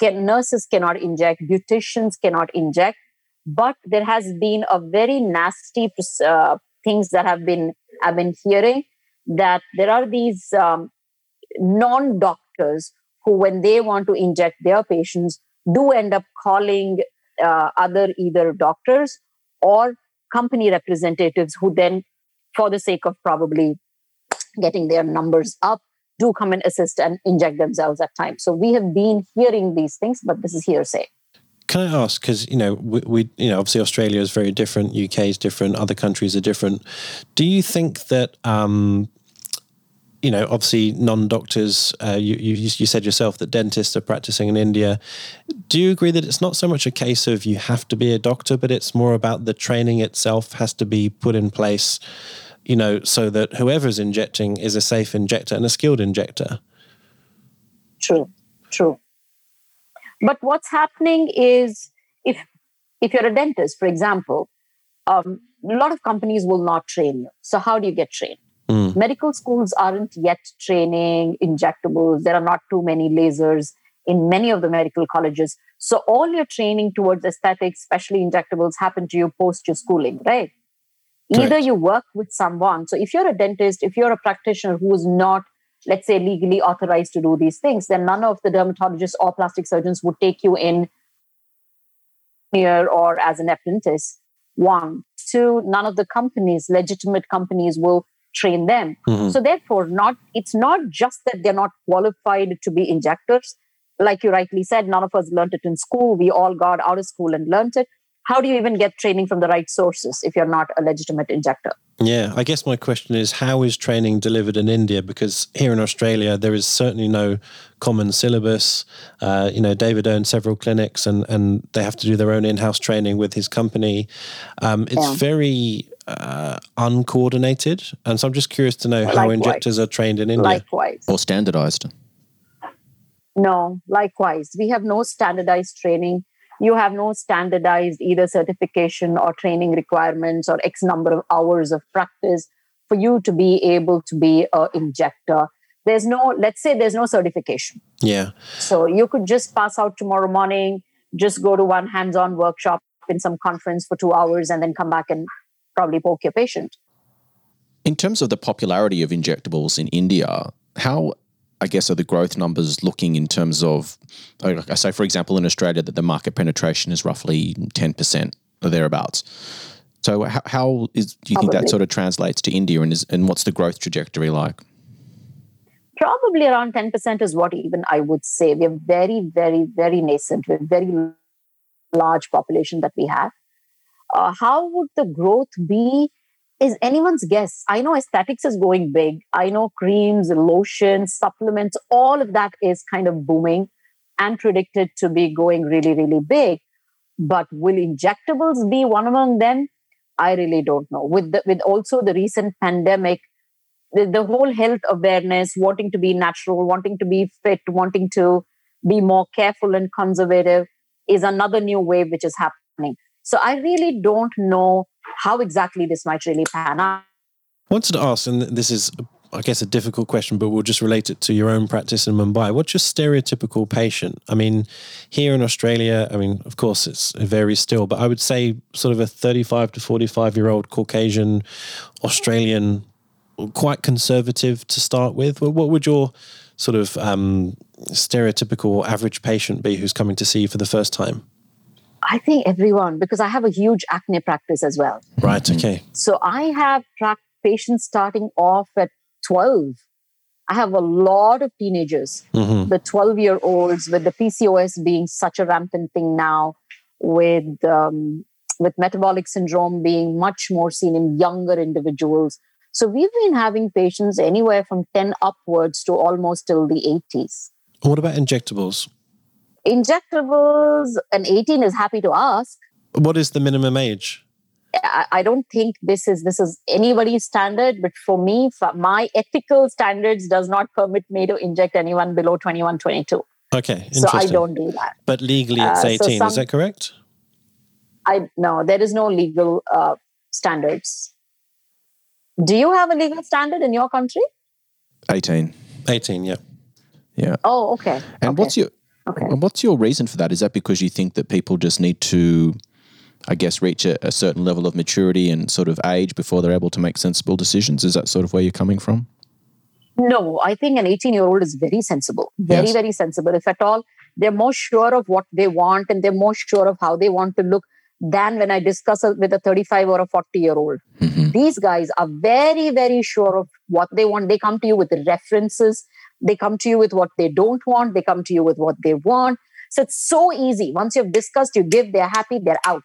Nurses cannot inject, beauticians cannot inject, but there has been a very nasty things that I've been hearing, that there are these non-doctors who, when they want to inject their patients, do end up calling either doctors or company representatives who then, for the sake of probably getting their numbers up, do come and assist and inject themselves at times. So we have been hearing these things, but this is hearsay. Can I ask, because, you know, we you know, obviously Australia is very different, UK is different, other countries are different. Do you think that, you know, obviously non-doctors, you said yourself that dentists are practicing in India. Do you agree that it's not so much a case of you have to be a doctor, but it's more about the training itself has to be put in place, you know, so that whoever's injecting is a safe injector and a skilled injector? True. But what's happening is if you're a dentist, for example, a lot of companies will not train you. So how do you get trained? Medical schools aren't yet training injectables. There are not too many lasers in many of the medical colleges. So all your training towards aesthetics, especially injectables, happen to you post your schooling, right? Correct. Either you work with someone. So if you're a dentist, if you're a practitioner who is not, let's say, legally authorized to do these things, then none of the dermatologists or plastic surgeons would take you in here or as an apprentice. One. Two, none of the companies, legitimate companies, will train them. So therefore, it's not just that they're not qualified to be injectors. Like you rightly said, none of us learned it in school. We all got out of school and learned it. How do you even get training from the right sources if you're not a legitimate injector? Yeah, I guess my question is, how is training delivered in India? Because here in Australia, there is certainly no common syllabus. You know, David owns several clinics and they have to do their own in-house training with his company. It's very uncoordinated. And so I'm just curious to know how injectors are trained in India. Likewise. Or standardized. No, likewise. We have no standardized training. You have no standardized either certification or training requirements or X number of hours of practice for you to be able to be an injector. There's no certification. Yeah. So you could just pass out tomorrow morning, just go to one hands-on workshop in some conference for 2 hours and then come back and probably poke your patient. In terms of the popularity of injectables in India, how, I guess, are the growth numbers looking in terms of, so for example, in Australia, that the market penetration is roughly 10% or thereabouts. So do you think that sort of translates to India, and what's the growth trajectory like? Probably around 10% is what even I would say. We're very, very, very nascent. We're a very large population that we have. How would the growth be? Is anyone's guess. I know aesthetics is going big. I know creams, lotions, supplements, all of that is kind of booming and predicted to be going really, really big. But will injectables be one among them? I really don't know. With also the recent pandemic, the whole health awareness, wanting to be natural, wanting to be fit, wanting to be more careful and conservative is another new wave which is happening. So I really don't know how exactly this might really pan out. I wanted to ask, and this is, I guess, a difficult question, but we'll just relate it to your own practice in Mumbai. What's your stereotypical patient? I mean, here in Australia, I mean, of course, it varies still, but I would say sort of a 35 to 45-year-old Caucasian, Australian, quite conservative to start with. What would your sort of stereotypical average patient be who's coming to see you for the first time? I think everyone, because I have a huge acne practice as well. Right, okay. So I have patients starting off at 12. I have a lot of teenagers, the 12-year-olds, with the PCOS being such a rampant thing now, with metabolic syndrome being much more seen in younger individuals. So we've been having patients anywhere from 10 upwards to almost till the 80s. What about injectables? Injectables, an 18 is happy to ask. What is the minimum age? I don't think this is anybody's standard, but for me, my ethical standards does not permit me to inject anyone below 21, 22. Okay, so I don't do that. But legally, it's 18. Is that correct? No, there is no legal standards. Do you have a legal standard in your country? 18. 18, yeah. Yeah. Oh, okay. And what's your reason for that? Is that because you think that people just need to, I guess, reach a certain level of maturity and sort of age before they're able to make sensible decisions? Is that sort of where you're coming from? No, I think an 18-year-old is very sensible, very, yes, very sensible. If at all, they're more sure of what they want and they're more sure of how they want to look than when I discuss with a 35 or a 40-year-old. Mm-hmm. These guys are very, very sure of what they want. They come to you with references. They come to you with what they don't want. They come to you with what they want. So it's so easy. Once you've discussed, you give, they're happy, they're out.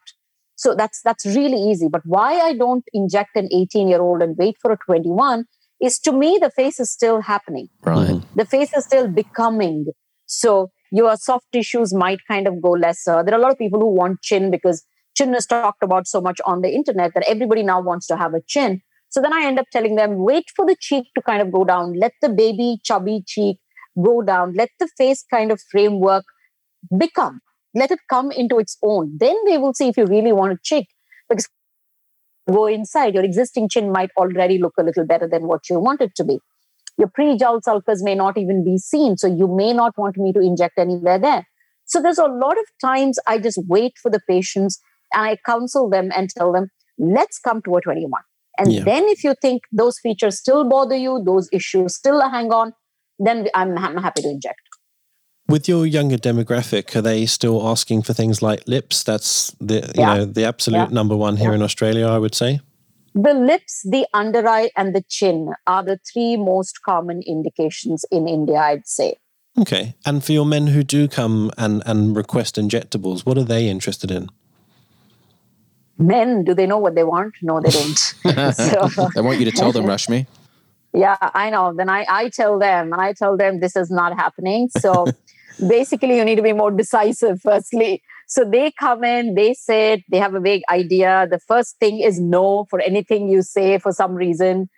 So that's really easy. But why I don't inject an 18-year-old and wait for a 21 is, to me, the face is still happening. Right. The face is still becoming. So your soft tissues might kind of go lesser. There are a lot of people who want chin because chin is talked about so much on the internet that everybody now wants to have a chin. So then I end up telling them, wait for the cheek to kind of go down. Let the baby chubby cheek go down. Let the face kind of framework become. Let it come into its own. Then they will see if you really want a chick. Because go inside, your existing chin might already look a little better than what you want it to be. Your pre-jowl sulcus may not even be seen. So you may not want me to inject anywhere there. So there's a lot of times I just wait for the patients and I counsel them and tell them, let's come to a 21. And then if you think those features still bother you, those issues still hang on, then I'm happy to inject. With your younger demographic, are they still asking for things like lips? That's the absolute number one here in Australia, I would say. The lips, the under eye and the chin are the three most common indications in India, I'd say. Okay. And for your men who do come and request injectables, what are they interested in? Men, do they know what they want? No, they don't. I want you to tell them, Rashmi. Yeah, I know. Then I tell them, and I tell them this is not happening. So basically, you need to be more decisive, firstly. So they come in, they sit, they have a vague idea. The first thing is no for anything you say for some reason.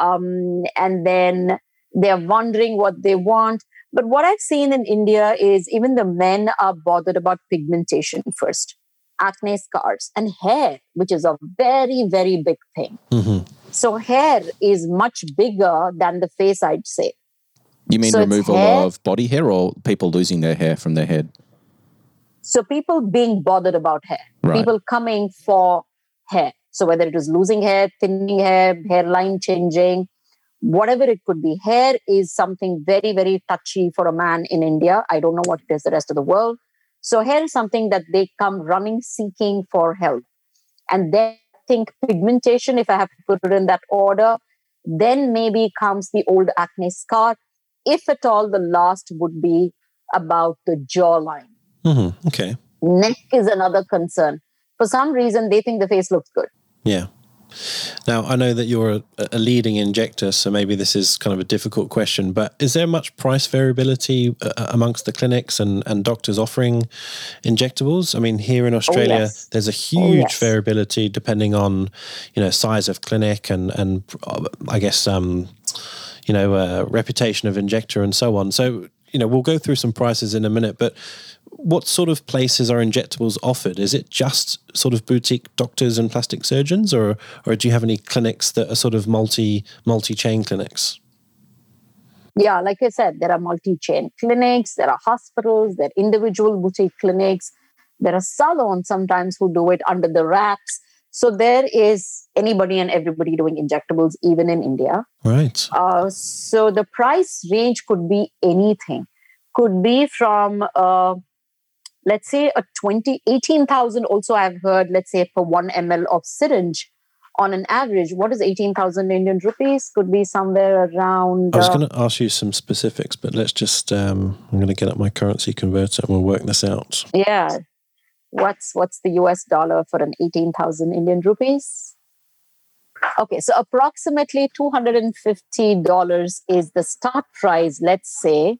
And then they're wondering what they want. But what I've seen in India is even the men are bothered about pigmentation first. Acne scars and hair, which is a very, very big thing. Mm-hmm. So hair is much bigger than the face, I'd say. You mean removal of body hair or people losing their hair from their head? So people being bothered about hair. Right. People coming for hair. So whether it was losing hair, thinning hair, hairline changing, whatever it could be. Hair is something very, very touchy for a man in India. I don't know what it is the rest of the world. So hair is something that they come running, seeking for help. And then I think pigmentation, if I have to put it in that order, then maybe comes the old acne scar. If at all, the last would be about the jawline. Mm-hmm. Okay. Neck is another concern. For some reason, they think the face looks good. Yeah. Now, I know that you're a leading injector, so maybe this is kind of a difficult question, but is there much price variability amongst the clinics and doctors offering injectables? I mean, here in Australia, there's a huge variability depending on, you know, size of clinic and I guess, you know, reputation of injector and so on. So, you know, we'll go through some prices in a minute, but what sort of places are injectables offered? Is it just sort of boutique doctors and plastic surgeons, or do you have any clinics that are sort of multi-chain clinics? Yeah, like I said, there are multi-chain clinics, there are hospitals, there are individual boutique clinics, there are salons sometimes who do it under the wraps. So there is anybody and everybody doing injectables, even in India. Right. So the price range could be anything. Could be from... let's say a 18,000 also I've heard, let's say for 1 ml of syringe on an average, what is 18,000 Indian rupees? Could be somewhere around... I was going to ask you some specifics, but let's just, I'm going to get up my currency converter and we'll work this out. Yeah. What's the US dollar for an 18,000 Indian rupees? Okay, so approximately $250 is the start price, let's say.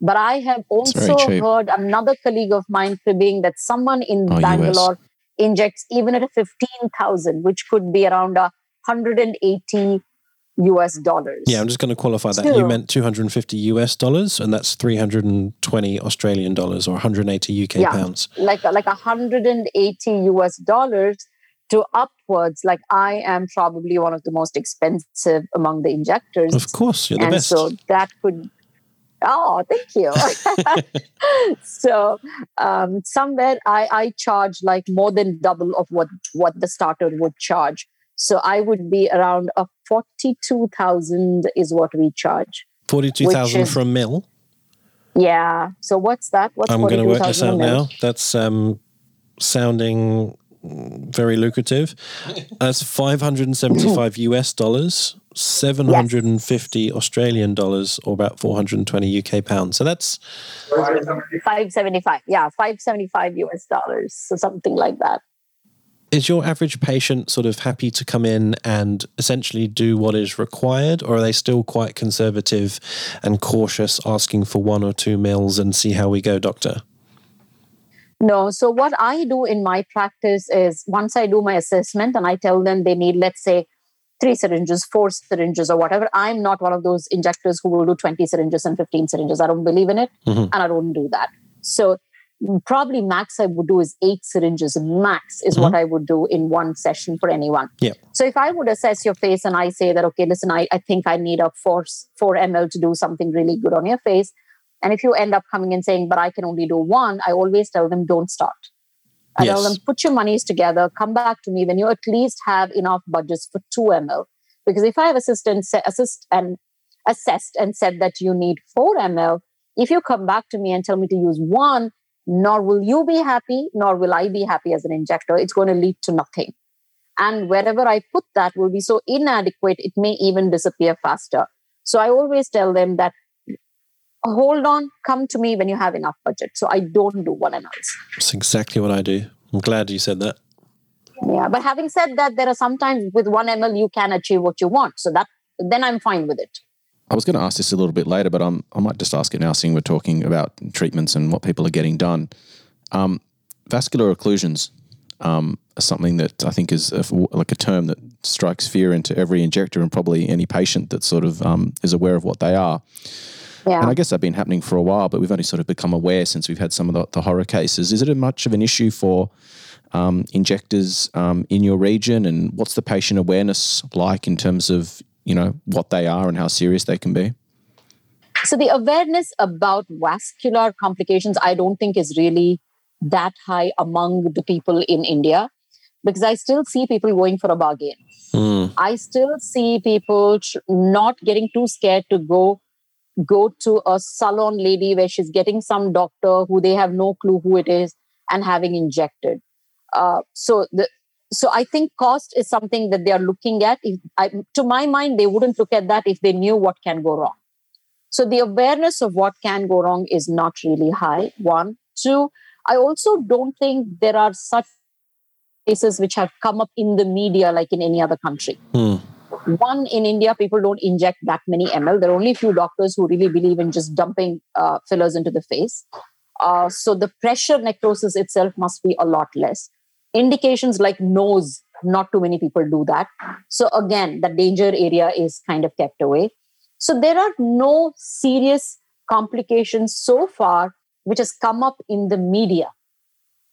But I have also heard another colleague of mine cribbing that someone in Bangalore injects even at a 15,000, which could be around $180. Yeah, I'm just going to qualify that. You meant $250, and that's $320 or 180 UK pounds. Like $180 to upwards. Like I am probably one of the most expensive among the injectors. Of course, you're the best. And so that could... Oh, thank you. So somewhere I charge like more than double of what the starter would charge. So I would be around 42,000 is what we charge. 42,000 for a mil? Yeah. So what's that? What's I'm going to work this out now. That's sounding very lucrative. That's $575, $750 Australian dollars, or about 420 UK pounds. So that's $575. Yeah, $575. So something like that. Is your average patient sort of happy to come in and essentially do what is required, or are they still quite conservative and cautious, asking for 1 or 2 mils and see how we go, doctor? No. So what I do in my practice is once I do my assessment and I tell them they need, let's say, 3 syringes, 4 syringes or whatever. I'm not one of ththose injectors who will do 20 syringes and 15 syringes. I don't believe in it and I don't do that. So probably max I would do is 8 syringes. Max is what I would do in one session for anyone. Yeah. So if I would assess your face and I say that, okay, listen, I think I need a 4 ml to do something really good on your face. And if you end up coming and saying, but I can only do 1, I always tell them, don't start. I tell them, put your monies together, come back to me when you at least have enough budgets for 2 ml. Because if I have assessed and said that you need 4 ml, if you come back to me and tell me to use 1, nor will you be happy, nor will I be happy as an injector. It's going to lead to nothing. And wherever I put that will be so inadequate, it may even disappear faster. So I always tell them that, hold on, come to me when you have enough budget. So I don't do 1 ml. That's exactly what I do. I'm glad you said that. Yeah, but having said that, there are sometimes with 1 ml you can achieve what you want. So that then I'm fine with it. I was going to ask this a little bit later, but I might just ask it now, seeing we're talking about treatments and what people are getting done. Vascular occlusions are something that I think is like a term that strikes fear into every injector and probably any patient that sort of is aware of what they are. Yeah. And I guess they've been happening for a while, but we've only sort of become aware since we've had some of the horror cases. Is it much of an issue for injectors in your region? And what's the patient awareness like in terms of, you know, what they are and how serious they can be? So the awareness about vascular complications, I don't think is really that high among the people in India, because I still see people going for a bargain. I still see people not getting too scared to go to a salon lady where she's getting some doctor who they have no clue who it is and having injected. So I think cost is something that they are looking at. To my mind, they wouldn't look at that if they knew what can go wrong. So the awareness of what can go wrong is not really high, 1. 2, I also don't think there are such cases which have come up in the media like in any other country. One, in India, people don't inject that many ml. There are only a few doctors who really believe in just dumping fillers into the face. So the pressure necrosis itself must be a lot less. Indications like nose, not too many people do that. So again, the danger area is kind of kept away. So there are no serious complications so far which has come up in the media.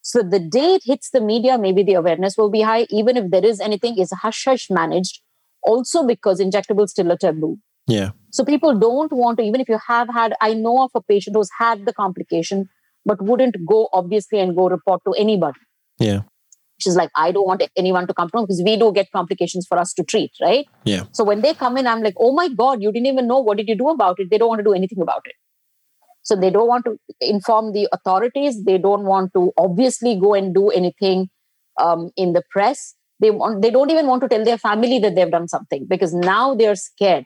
So the day it hits the media, maybe the awareness will be high. Even if there is anything, it's hush-hush managed. Also because injectables still are taboo. Yeah. So people don't want to, even if you have had, I know of a patient who's had the complication, but wouldn't go obviously and go report to anybody. Yeah. She's like, I don't want anyone to come to me because we do get complications for us to treat, right? Yeah. So when they come in, I'm like, oh my God, you didn't even know. What did you do about it? They don't want to do anything about it. So they don't want to inform the authorities. They don't want to obviously go and do anything in the press. They don't even want to tell their family that they've done something because now they're scared.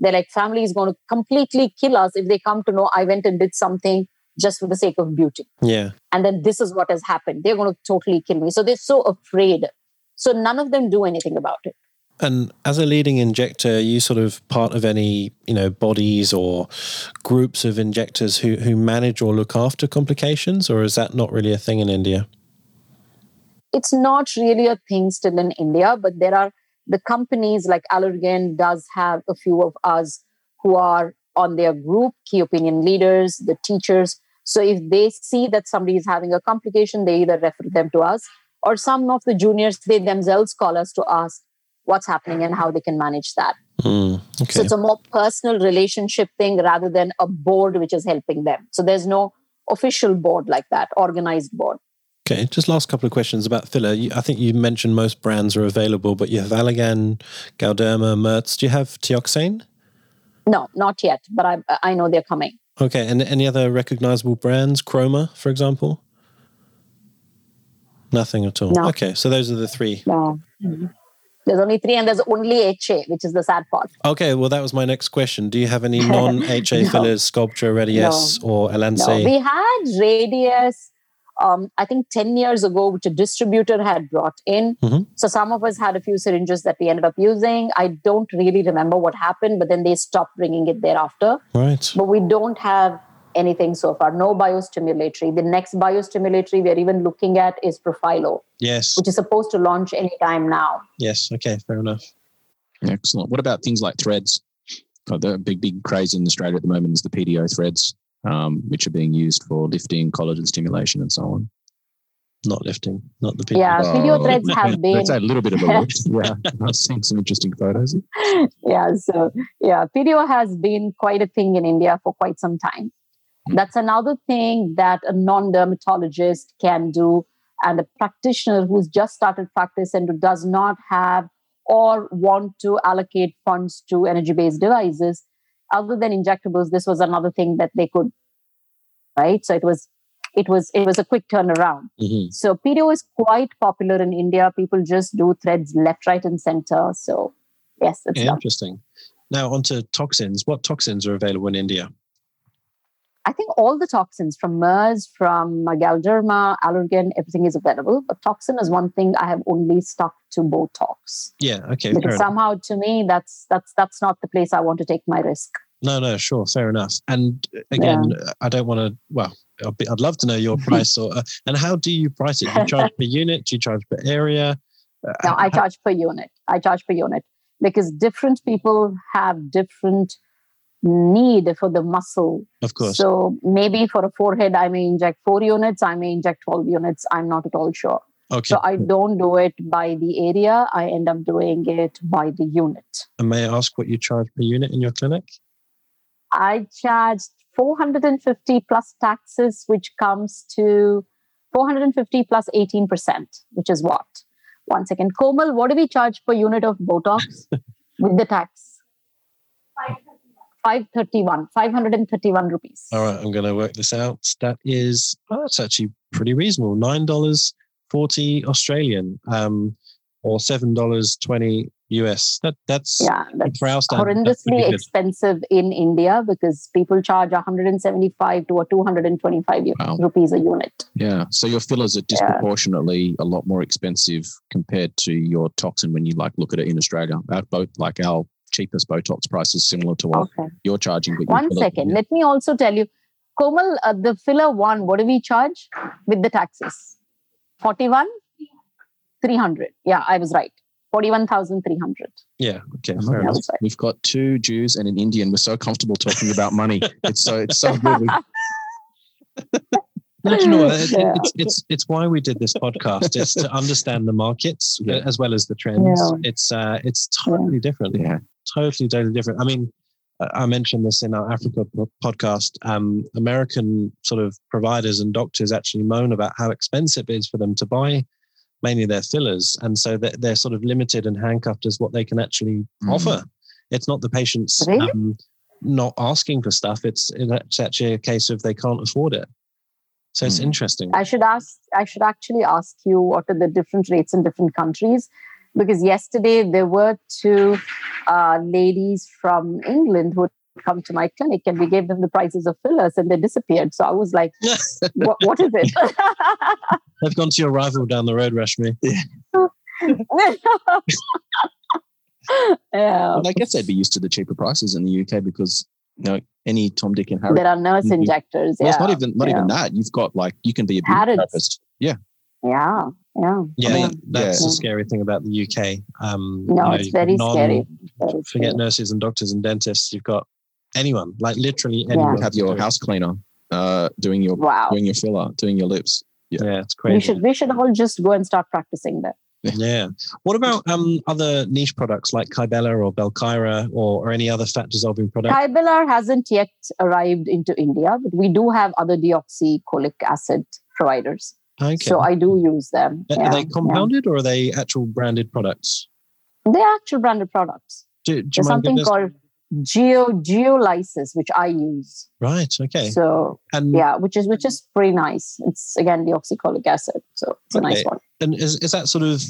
They're like, family is going to completely kill us if they come to know I went and did something just for the sake of beauty. Yeah. And then this is what has happened. They're going to totally kill me. So they're so afraid. So none of them do anything about it. And as a leading injector, are you sort of part of any, bodies or groups of injectors who manage or look after complications, or is that not really a thing in India? It's not really a thing still in India, but there are the companies like Allergan does have a few of us who are on their group, key opinion leaders, the teachers. So if they see that somebody is having a complication, they either refer them to us or some of the juniors, they themselves call us to ask what's happening and how they can manage that. Okay. So it's a more personal relationship thing rather than a board which is helping them. So there's no official board like that, organized board. Okay, just last couple of questions about filler. I think you mentioned most brands are available, but you have Allergan, Galderma, Mertz. Do you have Teoxane? No, not yet, but I know they're coming. Okay, and any other recognizable brands? Chroma, for example? Nothing at all. No. Okay, so those are the three. No. Mm-hmm. There's only three and there's only HA, which is the sad part. Okay, well, that was my next question. Do you have any non-HA fillers, Sculptra, Radiesse, or Elance? No, we had Radiesse. I think 10 years ago, which a distributor had brought in. Mm-hmm. So some of us had a few syringes that we ended up using. I don't really remember what happened, but then they stopped bringing it thereafter. Right. But we don't have anything so far. No biostimulatory. The next biostimulatory we're even looking at is Profilo. Yes. Which is supposed to launch anytime now. Yes. Okay. Fair enough. Excellent. What about things like threads? Oh, the big craze in Australia at the moment is the PDO threads. Which are being used for lifting, collagen stimulation, and so on. Not lifting, not the PDO. Yeah, PDO threads have been... That's a little bit of a lift. Yeah, I've seen some interesting photos. Yeah, so yeah, PDO has been quite a thing in India for quite some time. That's another thing that a non-dermatologist can do, and a practitioner who's just started practice and who does not have or want to allocate funds to energy-based devices. Other than injectables, this was another thing that they could, right? So it was a quick turnaround. Mm-hmm. So PDO is quite popular in India. People just do threads left, right, and center. So yes, it's interesting. Now onto toxins. What toxins are available in India? I think all the toxins from MERS, from Galderma, Allergan, everything is available. But toxin is one thing I have only stuck to Botox. Yeah, okay. Because somehow to me, that's not the place I want to take my risk. No, sure, fair enough. And again, yeah. I don't want to, I'd love to know your price. And how do you price it? Do you charge per unit? Do you charge per area? No, I charge per unit. Because different people have different need for the muscle. Of course. So maybe for a forehead, I may inject 4 units, I may inject 12 units. I'm not at all sure. Okay. So I don't do it by the area. I end up doing it by the unit. And may I ask what you charge per unit in your clinic? I charged 450 plus taxes, which comes to 450 plus 18%, which is what? One second. Komal, what do we charge per unit of Botox with the tax? 531 rupees. All right, I'm going to work this out. That's actually pretty reasonable. $9.40 Australian, or $7.20 US. That's horrendously expensive in India because people charge 175 to 225 rupees a unit. Yeah. So your fillers are disproportionately a lot more expensive compared to your toxin when you like look at it in Australia. Both like our cheapest Botox price is similar to what you're charging. But one second. Yeah. Let me also tell you, Komal, the filler one, what do we charge with the taxes? 41? 300. Yeah, I was right. 41,300. Yeah. Okay. Fair enough. Right. We've got two Jews and an Indian. We're so comfortable talking about money. It's so good. It's why we did this podcast. It's to understand the markets as well as the trends. Yeah. It's totally different. Yeah. Totally different. I mean, I mentioned this in our Africa podcast. American sort of providers and doctors actually moan about how expensive it is for them to buy mainly their fillers. And so they're sort of limited and handcuffed as what they can actually offer. It's not the patients not asking for stuff. It's actually a case of they can't afford it. So it's interesting. I should actually ask you what are the different rates in different countries, because yesterday there were two ladies from England who come to my clinic and we gave them the prices of fillers and they disappeared. So I was like, what is it? They've gone to your rival down the road, Rashmi. Well, I guess they'd be used to the cheaper prices in the UK because any Tom, Dick and Harry. There are nurse injectors. Well, it's not even that. You've got like, you can be a beauty therapist. Yeah. Yeah. Yeah. Yeah. I mean, that's the scary thing about the UK. It's very scary. Forget nurses and doctors and dentists. You've got anyone, like literally anyone. You have your house cleaner doing your filler, doing your lips. Yeah. It's crazy. We should all just go and start practicing that. Yeah. What about other niche products like Kybella or Belkyra or any other fat dissolving product? Kybella hasn't yet arrived into India, but we do have other deoxycholic acid providers. Okay. So I do use them. Are they compounded or are they actual branded products? They're actual branded products. There's something called geolysis, which I use. Right. Okay. So which is pretty nice. It's again deoxycholic acid, so it's a nice one. And is that sort of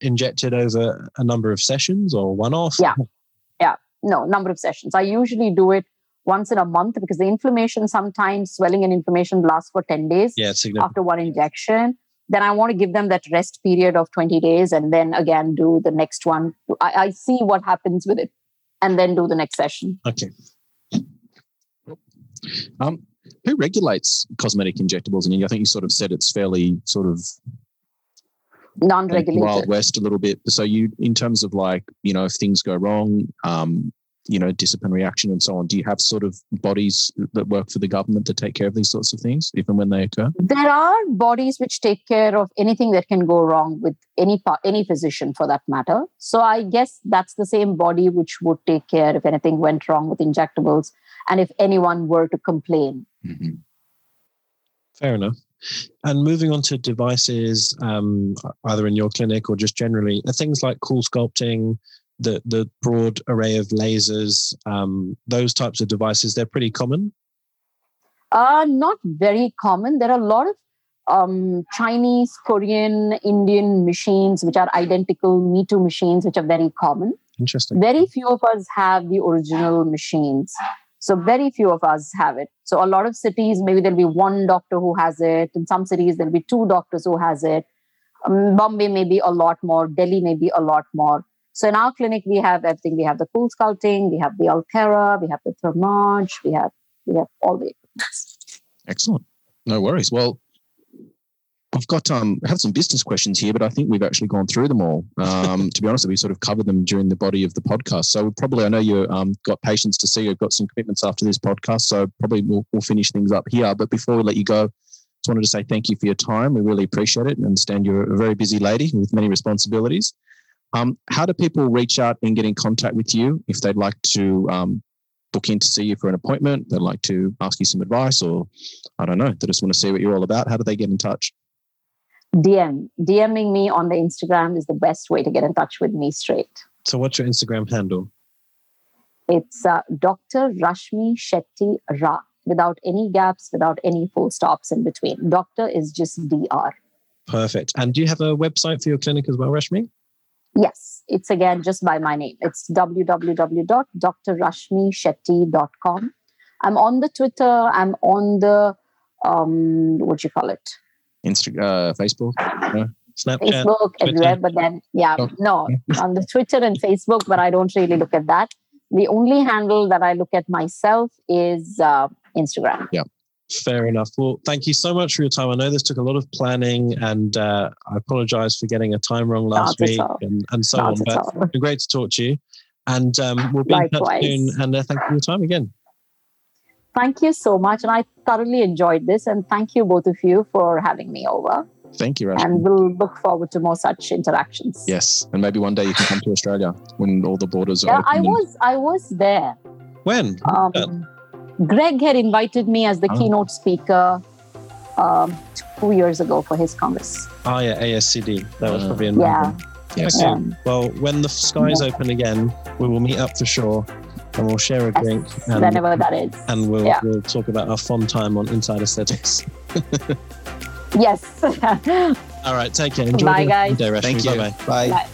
injected over a number of sessions or one off? Yeah. No, number of sessions. I usually do it once in a month because the inflammation, sometimes swelling and inflammation lasts for 10 days after one injection. Then I want to give them that rest period of 20 days and then again do the next one. I see what happens with it and then do the next session. Okay. Who regulates cosmetic injectables in India? I think you sort of said it's fairly sort of non-regulated. Wild West a little bit. So you, in terms of like, if things go wrong, discipline reaction and so on. Do you have sort of bodies that work for the government to take care of these sorts of things, even when they occur? There are bodies which take care of anything that can go wrong with any physician for that matter. So I guess that's the same body which would take care if anything went wrong with injectables and if anyone were to complain. Mm-hmm. Fair enough. And moving on to devices, either in your clinic or just generally, things like CoolSculpting, the broad array of lasers, those types of devices, they're pretty common? Not very common. There are a lot of Chinese, Korean, Indian machines, which are identical Me Too machines, which are very common. Interesting. Very few of us have the original machines. So very few of us have it. So a lot of cities, maybe there'll be one doctor who has it. In some cities, there'll be two doctors who has it. Bombay may be a lot more. Delhi may be a lot more. So in our clinic, we have everything. We have the CoolSculpting, we have the Altera, we have the Thermage, we have all the equipment. Excellent. No worries. Well, I've got I have some business questions here, but I think we've actually gone through them all. To be honest, we sort of covered them during the body of the podcast. So probably, I know you got patients to see. You've got some commitments after this podcast, so probably we'll finish things up here. But before we let you go, just wanted to say thank you for your time. We really appreciate it and understand you're a very busy lady with many responsibilities. How do people reach out and get in contact with you if they'd like to book in to see you for an appointment? They'd like to ask you some advice, or I don't know, they just want to see what you're all about. How do they get in touch? DMing me on the Instagram is the best way to get in touch with me straight. So what's your Instagram handle? It's Dr. Rashmi Shetty Ra, without any gaps, without any full stops in between. Doctor is just DR. Perfect. And do you have a website for your clinic as well, Rashmi? Yes, it's again just by my name. It's www.drrashmishetty.com. I'm on the Twitter. I'm on the, Instagram, Facebook, Snapchat. Facebook, Twitter. Everywhere. But then, on the Twitter and Facebook, but I don't really look at that. The only handle that I look at myself is Instagram. Yeah. Fair enough. Well, thank you so much for your time. I know this took a lot of planning, and I apologize for getting a time wrong last week and so on. But it's been great to talk to you, and we'll be in touch soon. And thank you for your time again. Thank you so much, and I thoroughly enjoyed this. And thank you both of you for having me over. Thank you, Rashmi. And we'll look forward to more such interactions. Yes, and maybe one day you can come to Australia when all the borders are open. I was there. When? Greg had invited me as the keynote speaker 2 years ago for his Congress. ASCD. That was probably in London. Yes. Okay. Well, when the skies open again, we will meet up for sure, and we'll share a drink. And, whenever that is. And we'll talk about our fun time on Inside Aesthetics. Yes. All right, take care. Enjoy Bye, guys. Day, Rashmi. Thank you. Bye-bye. Bye.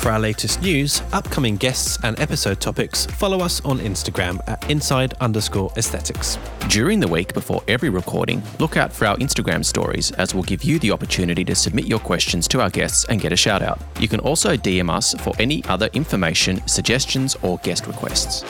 For our latest news, upcoming guests and episode topics, follow us on Instagram at inside_aesthetics. During the week before every recording, look out for our Instagram stories, as we'll give you the opportunity to submit your questions to our guests and get a shout out. You can also DM us for any other information, suggestions or guest requests.